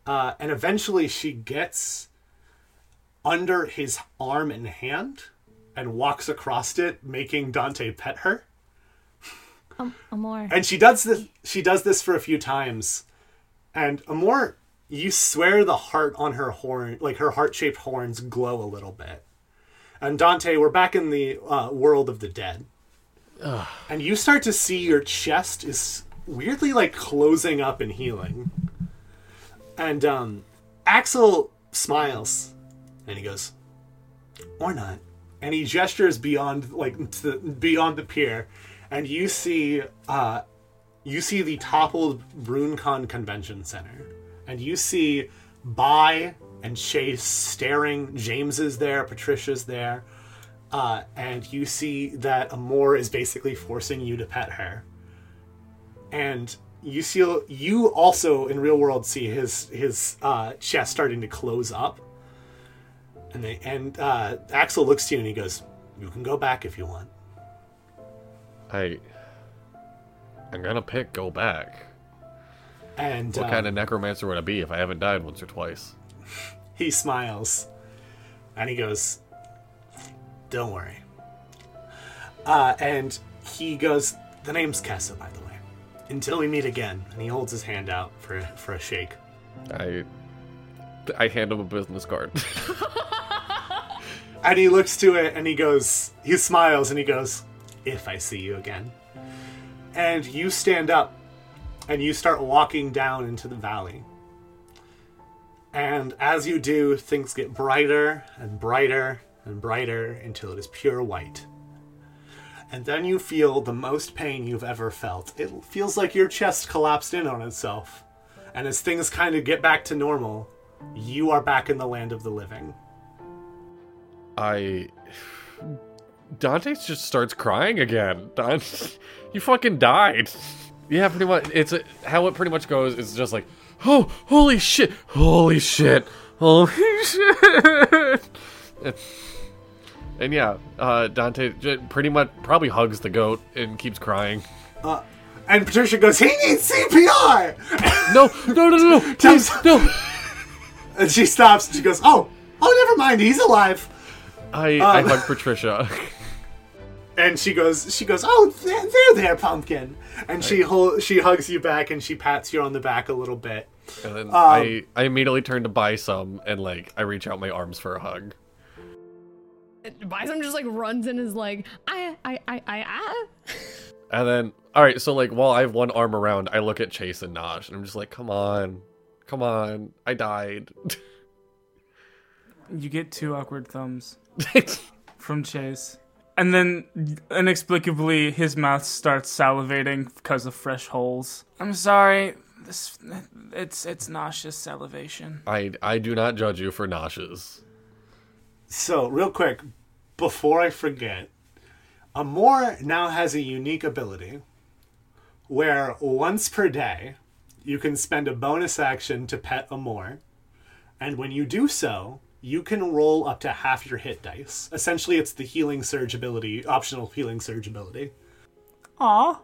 Uh, and eventually she gets under his arm and hand and walks across it, making Dante pet her. Um, Amore. And she does this she does this for a few times. And Amore, you swear the heart on her horn, like her heart-shaped horns glow a little bit. And Dante, we're back in the uh, world of the dead. Ugh. And you start to see your chest is weirdly like closing up and healing. And um, Axel smiles, and he goes, or not. And he gestures beyond, like to, beyond the pier, and you see, uh, you see the toppled RuneCon Convention Center, and you see Bai and Chase staring. James is there, Patricia's there, uh, and you see that Amore is basically forcing you to pet her. And you see, you also in real world see his his uh, chest starting to close up. And, they, and uh, Axel looks to you and he goes, you can go back if you want. I, I'm going to pick go back. And What um, kind of necromancer would I be if I haven't died once or twice? He smiles. And he goes, don't worry. Uh, and he goes, the name's Kessa, by the way. Until we meet again. And he holds his hand out for, for a shake. I... I hand him a business card. And he looks to it and he goes, he smiles and he goes, if I see you again. And you stand up and you start walking down into the valley. And as you do, things get brighter and brighter and brighter until it is pure white. and then you feel the most pain you've ever felt. It feels like your chest collapsed in on itself. And as things kind of get back to normal, you are back in the land of the living. I... Dante just starts crying again. Dante, you fucking died. Yeah, pretty much. It's a, how it pretty much goes is just like, oh, holy shit, holy shit, holy shit. And yeah, uh, Dante pretty much probably hugs the goat and keeps crying. Uh, and Patricia goes, he needs C P R! No, no, no, no, no, please, no. And she stops and she goes, oh, oh, never mind, he's alive. I, um, I hug Patricia. And she goes, she goes, oh, there, there, there, pumpkin. And I, she hold, she hugs you back and she pats you on the back a little bit. And then um, I, I immediately turn to Bai some and, like, I reach out my arms for a hug. Bai some just, like, runs in and is like, I, I, I, I, I. And then, all right, so, like, while I have one arm around, I look at Chase and Nosh. And I'm just like, come on, come on, I died. You get two awkward thumbs. From Chase. And then, inexplicably, his mouth starts salivating because of fresh holes. I'm sorry. This, it's it's nauseous salivation. I, I do not judge you for nauseous. So, real quick, before I forget, Amore now has a unique ability where once per day, you can spend a bonus action to pet Amore, and when you do so, you can roll up to half your hit dice. Essentially, it's the healing surge ability, optional healing surge ability. Aw.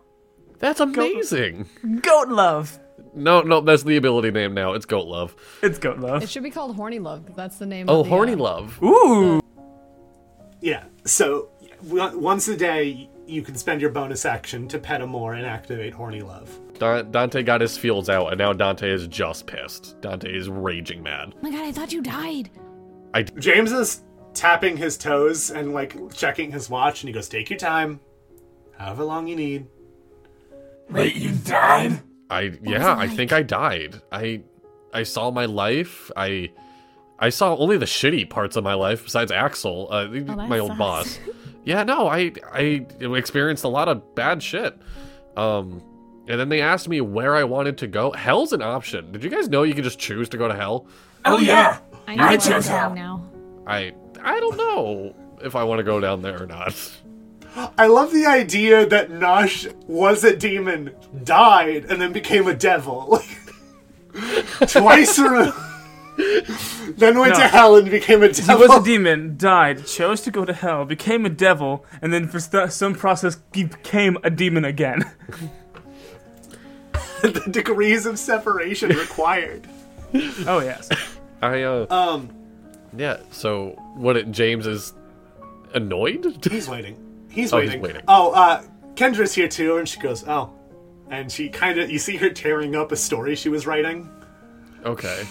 That's amazing. Goat, goat love. No, no, that's the ability name now. It's goat love. It's goat love. It should be called horny love. That's the name oh, of the... Oh, horny uh, love. Ooh. Yeah, so once a day, you can spend your bonus action to pet Amore and activate horny love. Da- Dante got his fields out, and now Dante is just pissed. Dante is raging mad. Oh my god, I thought you died. I d- James is tapping his toes and, like, checking his watch, and he goes, take your time. However long you need. Wait, you died? I, yeah, I think I died. I, I saw my life. I, I saw only the shitty parts of my life, besides Axel, uh, oh, my old boss. Yeah, no, I, I experienced a lot of bad shit. Um, and then they asked me where I wanted to go. Hell's an option. Did you guys know you can just choose to go to hell? Oh, yeah. I, know I chose hell. Now. I I don't know if I want to go down there or not. I love the idea that Nosh was a demon, died, and then became a devil. Twice removed. Then went no. to hell and became a devil. He was a demon, died, chose to go to hell, became a devil, and then for st- some process became a demon again. The degrees of separation required. Oh, yes. I, uh, um, yeah, so, what, it, James is annoyed? He's waiting. He's, oh, waiting. he's waiting. Oh, uh, Kendra's here, too, and she goes, oh. And she kind of, you see her tearing up a story she was writing. Okay.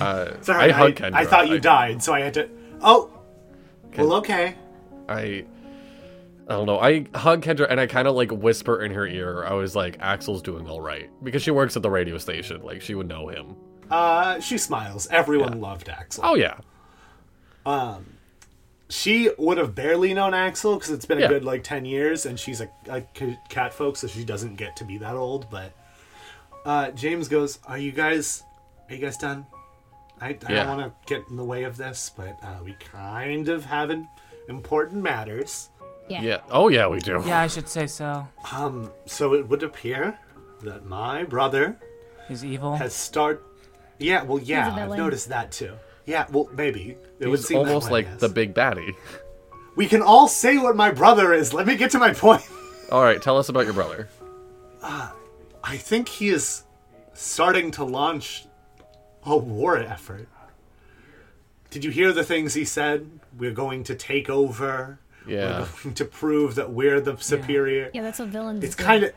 Uh, Sorry, I hug Kendra. I thought you I, died, so I had to, oh, Kend- well, okay. I, I don't know, I hug Kendra, and I kind of, like, whisper in her ear, I was like, Axel's doing all right. Because she works at the radio station, like, she would know him. Uh, she smiles. Everyone yeah. loved Axel. Oh, yeah. Um, she would have barely known Axel because it's been a yeah. good, like, ten years, and she's a, a cat folk, so she doesn't get to be that old, but... Uh, James goes, are you guys... Are you guys done? I, I yeah. don't want to get in the way of this, but uh, we kind of have an important matters. Yeah. yeah. Oh, yeah, we do. Yeah, I should say so. Um, so it would appear that my brother... Is evil? Has started... Yeah, well, yeah, I've noticed that, too. Yeah, well, maybe. It would seem almost that way, like the big baddie. We can all say what my brother is. Let me get to my point. All right, tell us about your brother. Uh, I think he is starting to launch a war effort. Did you hear the things he said? We're going to take over. Yeah. We're going to prove that we're the superior. Yeah, yeah that's a villain. It's kind of...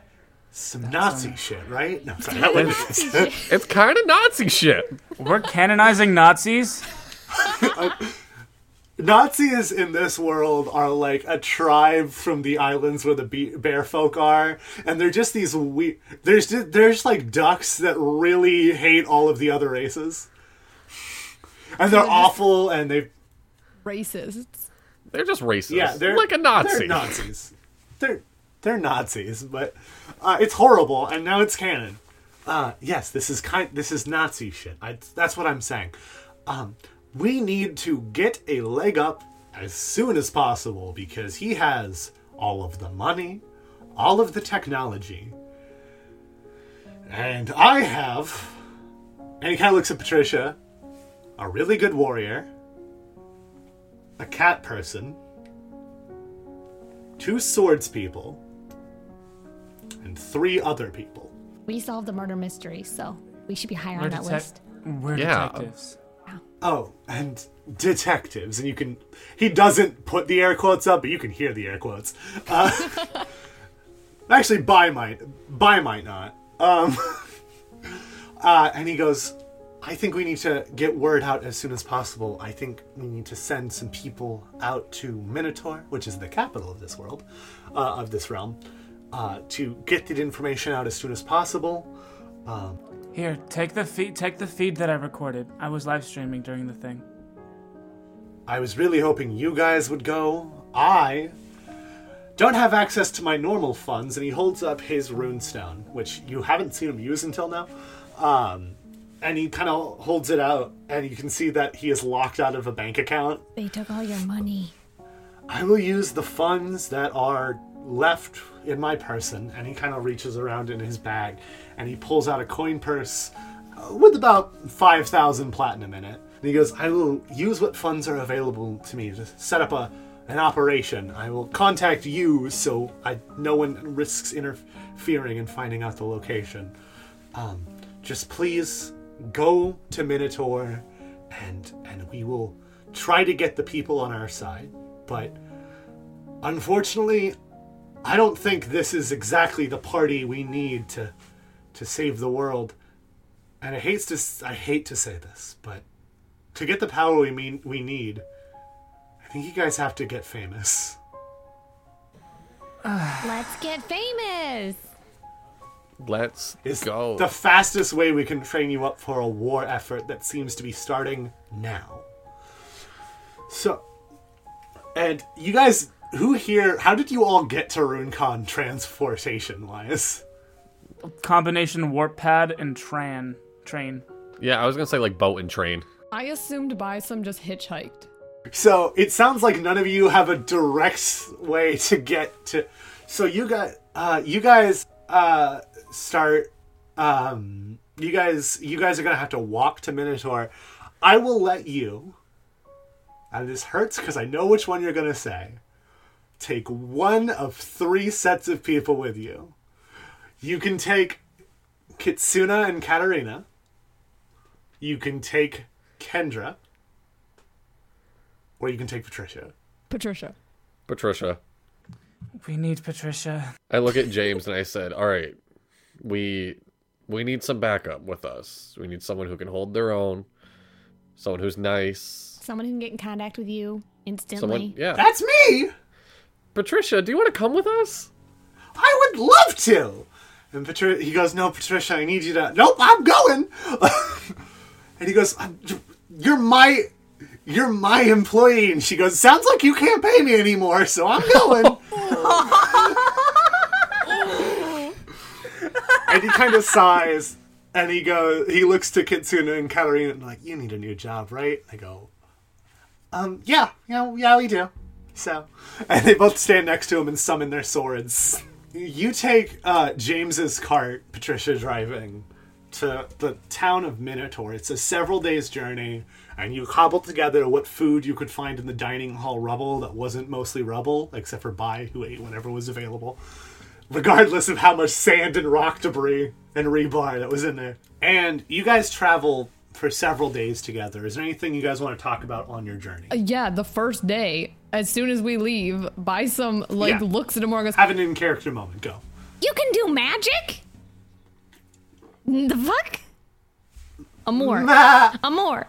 Some That's Nazi funny. shit, right? No, sorry, that Nazi shit. It's kind of Nazi shit. We're canonizing Nazis? uh, Nazis in this world are like a tribe from the islands where the be- bear folk are, and they're just these weird... There's just, there's like ducks that really hate all of the other races. And they're awful, and they... Racists. They're just racist. Yeah, they're like a Nazi. They're Nazis. They're they're Nazis, but uh, it's horrible, and now it's canon. Uh, yes, this is kind. This is Nazi shit. I, that's what I'm saying. Um, we need to get a leg up as soon as possible because he has all of the money, all of the technology, and I have. And he kind of looks at Patricia, a really good warrior, a cat person, two swords people, and three other people. We solved the murder mystery, so we should be higher we're on detec- that list. We're yeah. detectives. Oh, and detectives. And you can... He doesn't put the air quotes up, but you can hear the air quotes. Uh, actually, Bai might. Bai might not. Um, uh, and he goes... I think we need to get word out as soon as possible. I think we need to send some people out to Minotaur, which is the capital of this world, uh, of this realm, uh, to get that information out as soon as possible. Um, Here, take the feed. Take the feed that I recorded. I was live streaming during the thing. I was really hoping you guys would go. I don't have access to my normal funds, and he holds up his runestone, which you haven't seen him use until now. Um... And he kind of holds it out, and you can see that he is locked out of a bank account. They took all your money. I will use the funds that are left in my person. And he kind of reaches around in his bag, and he pulls out a coin purse with about five thousand platinum in it. And he goes, I will use what funds are available to me to set up a, an operation. I will contact you so I, no one risks interfering and finding out the location. Um, just please... Go to Minotaur, and and we will try to get the people on our side. But unfortunately, I don't think this is exactly the party we need to to save the world. And I hate to I hate to say this, but to get the power we mean we need, I think you guys have to get famous. Let's get famous. Let's it's go. The fastest way we can train you up for a war effort that seems to be starting now. So, and you guys, who here, how did you all get to RuneCon transportation-wise? Combination warp pad and tran, train. Yeah, I was going to say like boat and train. I assumed by some just hitchhiked. So it sounds like none of you have a direct way to get to, so you got, uh, you guys... Uh, start, um, you guys, you guys are going to have to walk to Minotaur. I will let you, and this hurts because I know which one you're going to say, take one of three sets of people with you. You can take Kitsuna and Katarina. You can take Kendra. Or you can take Patricia. Patricia. Patricia. We need Patricia. I look at James and I said, all right, we we need some backup with us. We need someone who can hold their own, someone who's nice. Someone who can get in contact with you instantly. Someone, yeah. That's me! Patricia, do you want to come with us? I would love to! And Patri- he goes, no, Patricia, I need you to... Nope, I'm going! And he goes, I'm, you're my... You're my employee. And she goes, sounds like you can't pay me anymore, so I'm going. And he kind of sighs, and he goes, he looks to Kitsuna and Katarina and like, you need a new job, right? And I go, um, yeah, yeah, yeah, we do. So, and they both stand next to him and summon their swords. You take uh, James's cart, Patricia driving, to the town of Minotaur. It's a several days journey, and you cobbled together what food you could find in the dining hall rubble that wasn't mostly rubble, except for Bai, who ate whatever was available, regardless of how much sand and rock debris and rebar that was in there. And you guys travel for several days together. Is there anything you guys want to talk about on your journey? Uh, yeah, the first day, as soon as we leave, Bai some like yeah. looks at him and goes, have an in-character moment, go. You can do magic? The fuck? Amore. Nah. Amore.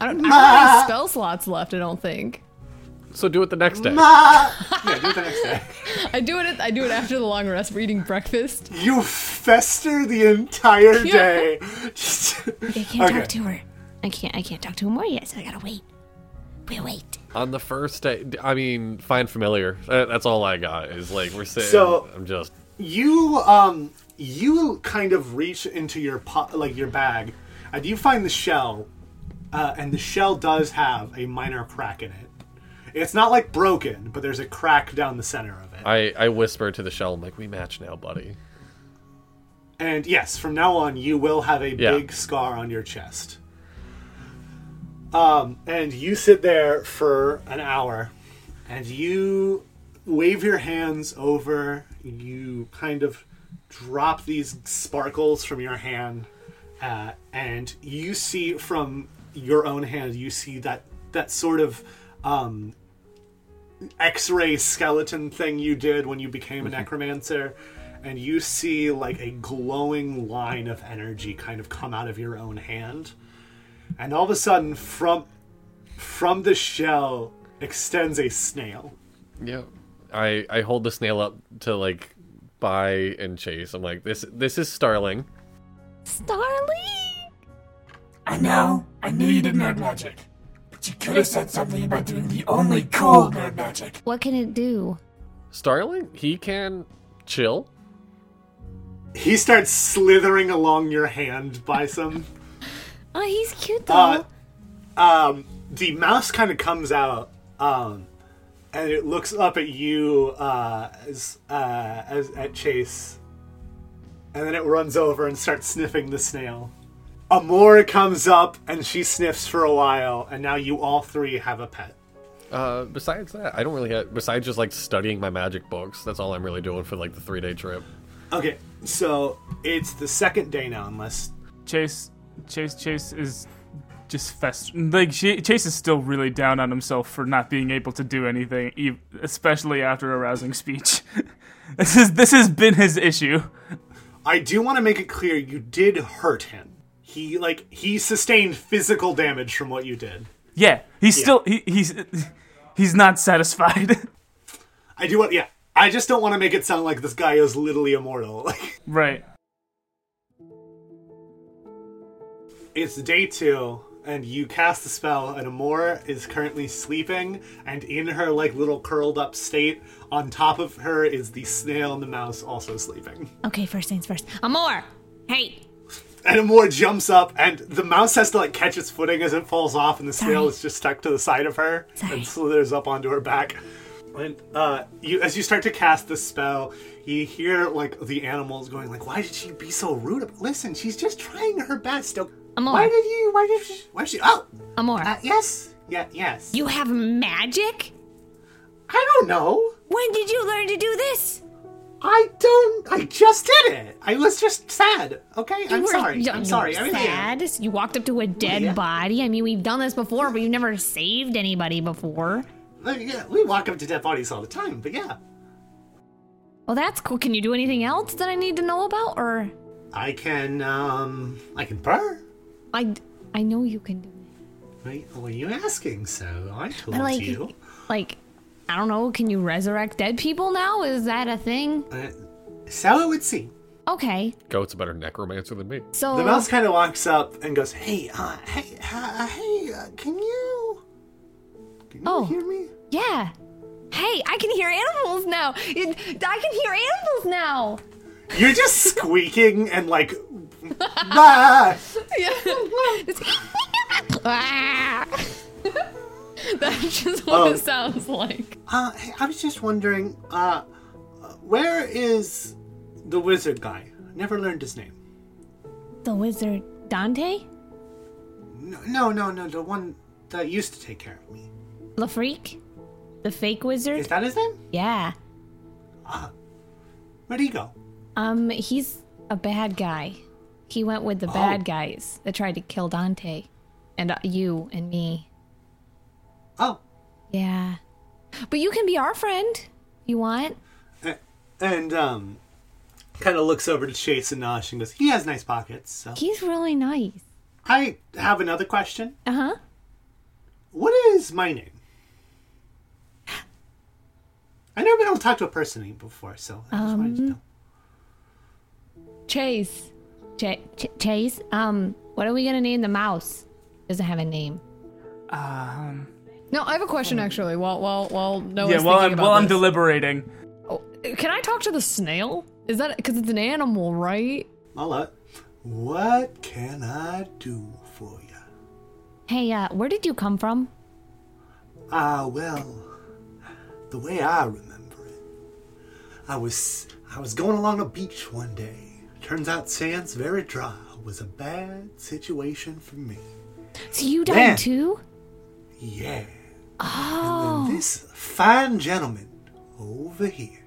I don't, I don't have any spell slots left, I don't think. So do it the next day. Ma! Yeah, do it the next day. I do it I do it after the long rest, we're eating breakfast. You fester the entire day. Yeah. Just... I can't okay. talk to her. I can't I can't talk to Amore yet, so I gotta wait. We'll wait. On the first day, I mean, find familiar. That's all I got is like we're sitting. So I'm just you. Um, you kind of reach into your po- like your bag, and you find the shell, uh, and the shell does have a minor crack in it. It's not like broken, but there's a crack down the center of it. I I whisper to the shell, I'm like, "We match now, buddy." And yes, from now on, you will have a yeah. big scar on your chest. Um, and you sit there for an hour, and you wave your hands over, you kind of drop these sparkles from your hand, uh, and you see from your own hand, you see that, that sort of um, X-ray skeleton thing you did when you became a necromancer, and you see like a glowing line of energy kind of come out of your own hand. And all of a sudden, from from the shell extends a snail. Yeah, I I hold the snail up to like Bai and Chase. I'm like, this this is Starling. Starling. I know. I knew you did nerd magic, but you could have said something about doing the only cool nerd magic. What can it do? Starling, he can chill. He starts slithering along your hand, Bison. Oh, he's cute though. Uh, um, the mouse kind of comes out, um, and it looks up at you, uh, as, uh, as at Chase, and then it runs over and starts sniffing the snail. Amore comes up and she sniffs for a while, and now you all three have a pet. Uh, besides that, I don't really have. Besides just like studying my magic books, that's all I'm really doing for like the three day trip. Okay, so it's the second day now, unless Chase. Chase Chase is just festering. Like she, Chase is still really down on himself for not being able to do anything, especially after a rousing speech. This is this has been his issue. I do want to make it clear you did hurt him. He like he sustained physical damage from what you did. Yeah, he's yeah. still he, he's he's not satisfied. I do want yeah. I just don't want to make it sound like this guy is literally immortal. Right. It's day two, and you cast the spell, and Amore is currently sleeping, and in her, like, little curled-up state, on top of her is the snail and the mouse also sleeping. Okay, first things first. Amore! Hey! And Amore jumps up, and the mouse has to, like, catch its footing as it falls off, and the Sorry. snail is just stuck to the side of her Sorry. and slithers up onto her back. And uh, you, as you start to cast this spell, you hear, like, the animals going, like, why did she be so rude? Listen, she's just trying her best, okay? Amore. Why did you? Why did you? Why did you? Oh, Amore. Uh, yes, yeah, yes. You have magic? I don't know. When did you learn to do this? I don't. I just did it. I was just sad. Okay, you I'm were, sorry. You, I'm you sorry. Were sad. Here. You walked up to a dead yeah. body. I mean, we've done this before, but you've never saved anybody before. Uh, yeah, we walk up to dead bodies all the time, but yeah. Well, that's cool. Can you do anything else that I need to know about, or? I can. Um, I can purr. I, I know you can do it. Wait, well, you're asking, so I told like, you. Like, I don't know, can you resurrect dead people now? Is that a thing? Uh, so it would seem. Okay. Goat's a better necromancer than me. So the mouse kind of walks up and goes, hey, uh, hey, uh, hey, uh, can you, can you oh, hear me? Yeah. Hey, I can hear animals now. It, I can hear animals now. You're just squeaking and like... ah! That's just what um, it sounds like. Uh, hey, I was just wondering, uh, where is the wizard guy? Never learned his name. The wizard Dante? No, no, no, no the one that used to take care of me. Lafrique? The fake wizard? Is that his name? Yeah. Uh, where'd he go? Um, he's a bad guy. He went with the oh. bad guys that tried to kill Dante. And uh, you and me. Oh. Yeah. But you can be our friend, if you want. Uh, and, um, kind of looks over to Chase and Nosh and goes, he has nice pockets. So. He's really nice. I have another question. Uh-huh. What is my name? I've never been able to talk to a person before, so I just um... wanted to know. Chase. Ch- Ch- Chase? Um, what are we gonna name the mouse? Doesn't have a name. Um, No, I have a question actually. While while while no yeah, while I'm while this. I'm deliberating. Oh, can I talk to the snail? Is that because it's an animal, right? Mala, what can I do for you? Hey, uh, where did you come from? Ah, uh, well, the way I remember it, I was I was going along a beach one day. Turns out sand's very dry. It was a bad situation for me. So you died then, too? Yeah. Oh. And then this fine gentleman over here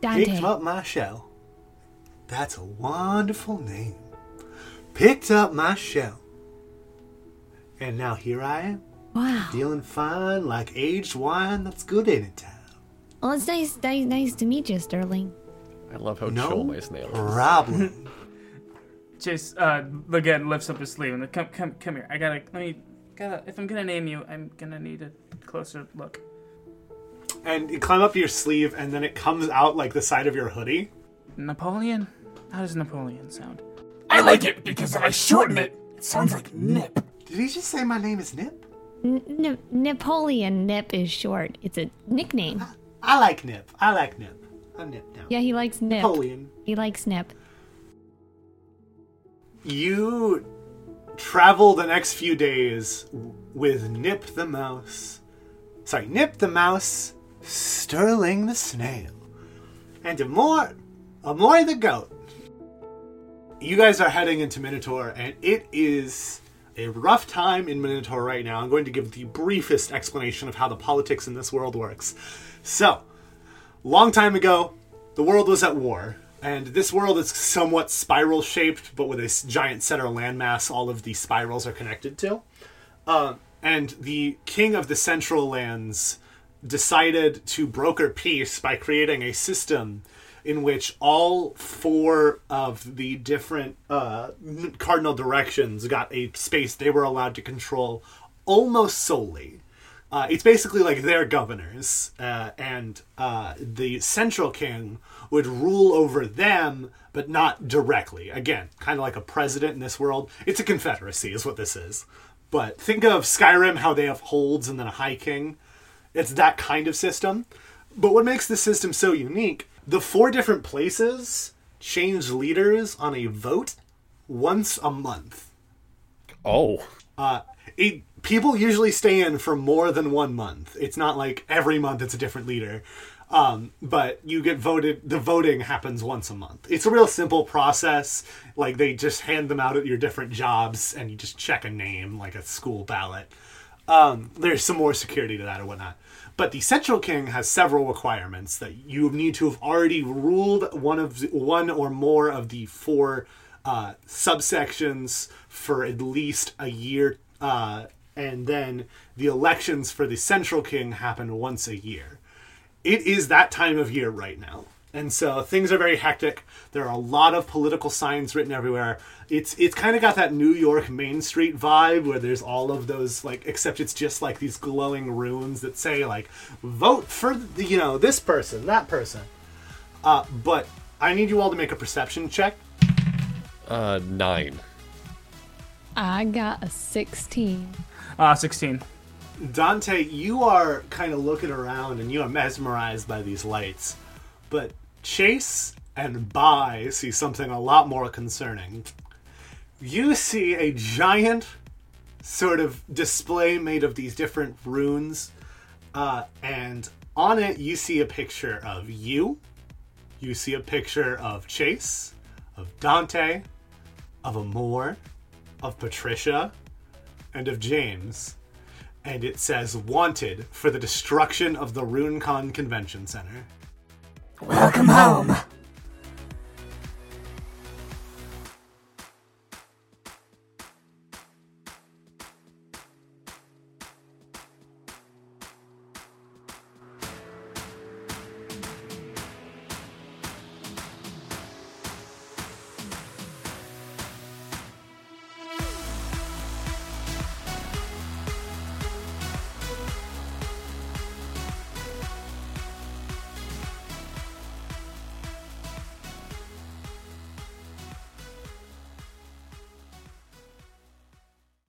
Dante. Picked up my shell. That's a wonderful name. Picked up my shell. And now here I am. Wow. Feeling fine like aged wine that's good anytime. Well, it's nice, nice, nice to meet you, Starling. I love how no chill my snail is. No problem. Chase uh, again lifts up his sleeve and come, come, come here. I gotta, let me, gotta. If I'm gonna name you, I'm gonna need a closer look. And you climb up your sleeve, and then it comes out like the side of your hoodie. Napoleon? How does Napoleon sound? I like it because I shorten it. It sounds like Nip. Did he just say my name is Nip? N- N- Napoleon Nip is short. It's a nickname. I, I like Nip. I like Nip. I'm Nip now. Yeah, he likes Nip. Napoleon. He likes Nip. You travel the next few days with Nip the Mouse. Sorry, Nip the Mouse, Starling the Snail, and Amore, Amore the Goat. You guys are heading into Minotaur, and it is a rough time in Minotaur right now. I'm going to give the briefest explanation of how the politics in this world works. So, long time ago, the world was at war. And this world is somewhat spiral-shaped, but with a giant center landmass all of the spirals are connected to. Uh, and the king of the Central Lands decided to broker peace by creating a system in which all four of the different uh, cardinal directions got a space they were allowed to control almost solely. Uh, it's basically like their governors, uh, and uh, the central king would rule over them, but not directly. Again, kind of like a president in this world. It's a confederacy is what this is. But think of Skyrim, how they have holds and then a high king. It's that kind of system. But what makes this system so unique, the four different places change leaders on a vote once a month. Oh. Uh, it... People usually stay in for more than one month. It's not like every month it's a different leader. Um, but you get voted. The voting happens once a month. It's a real simple process. Like they just hand them out at your different jobs and you just check a name like a school ballot. Um, there's some more security to that or whatnot. But the Central King has several requirements that you need to have already ruled one of the, one or more of the four uh, subsections for at least a year uh And then the elections for the Central King happen once a year. It is that time of year right now. And so things are very hectic. There are a lot of political signs written everywhere. It's it's kind of got that New York Main Street vibe where there's all of those, like, except it's just like these glowing runes that say, like, vote for, the, you know, this person, that person. Uh, but I need you all to make a perception check. Uh, nine. I got a sixteen. Uh, sixteen. Dante, you are kind of looking around and you are mesmerized by these lights. But Chase and Bai see something a lot more concerning. You see a giant sort of display made of these different runes. Uh, and on it, you see a picture of you. You see a picture of Chase, of Dante, of Amore, of Patricia, and of James, and it says wanted for the destruction of the RuneCon Convention Center. Welcome home.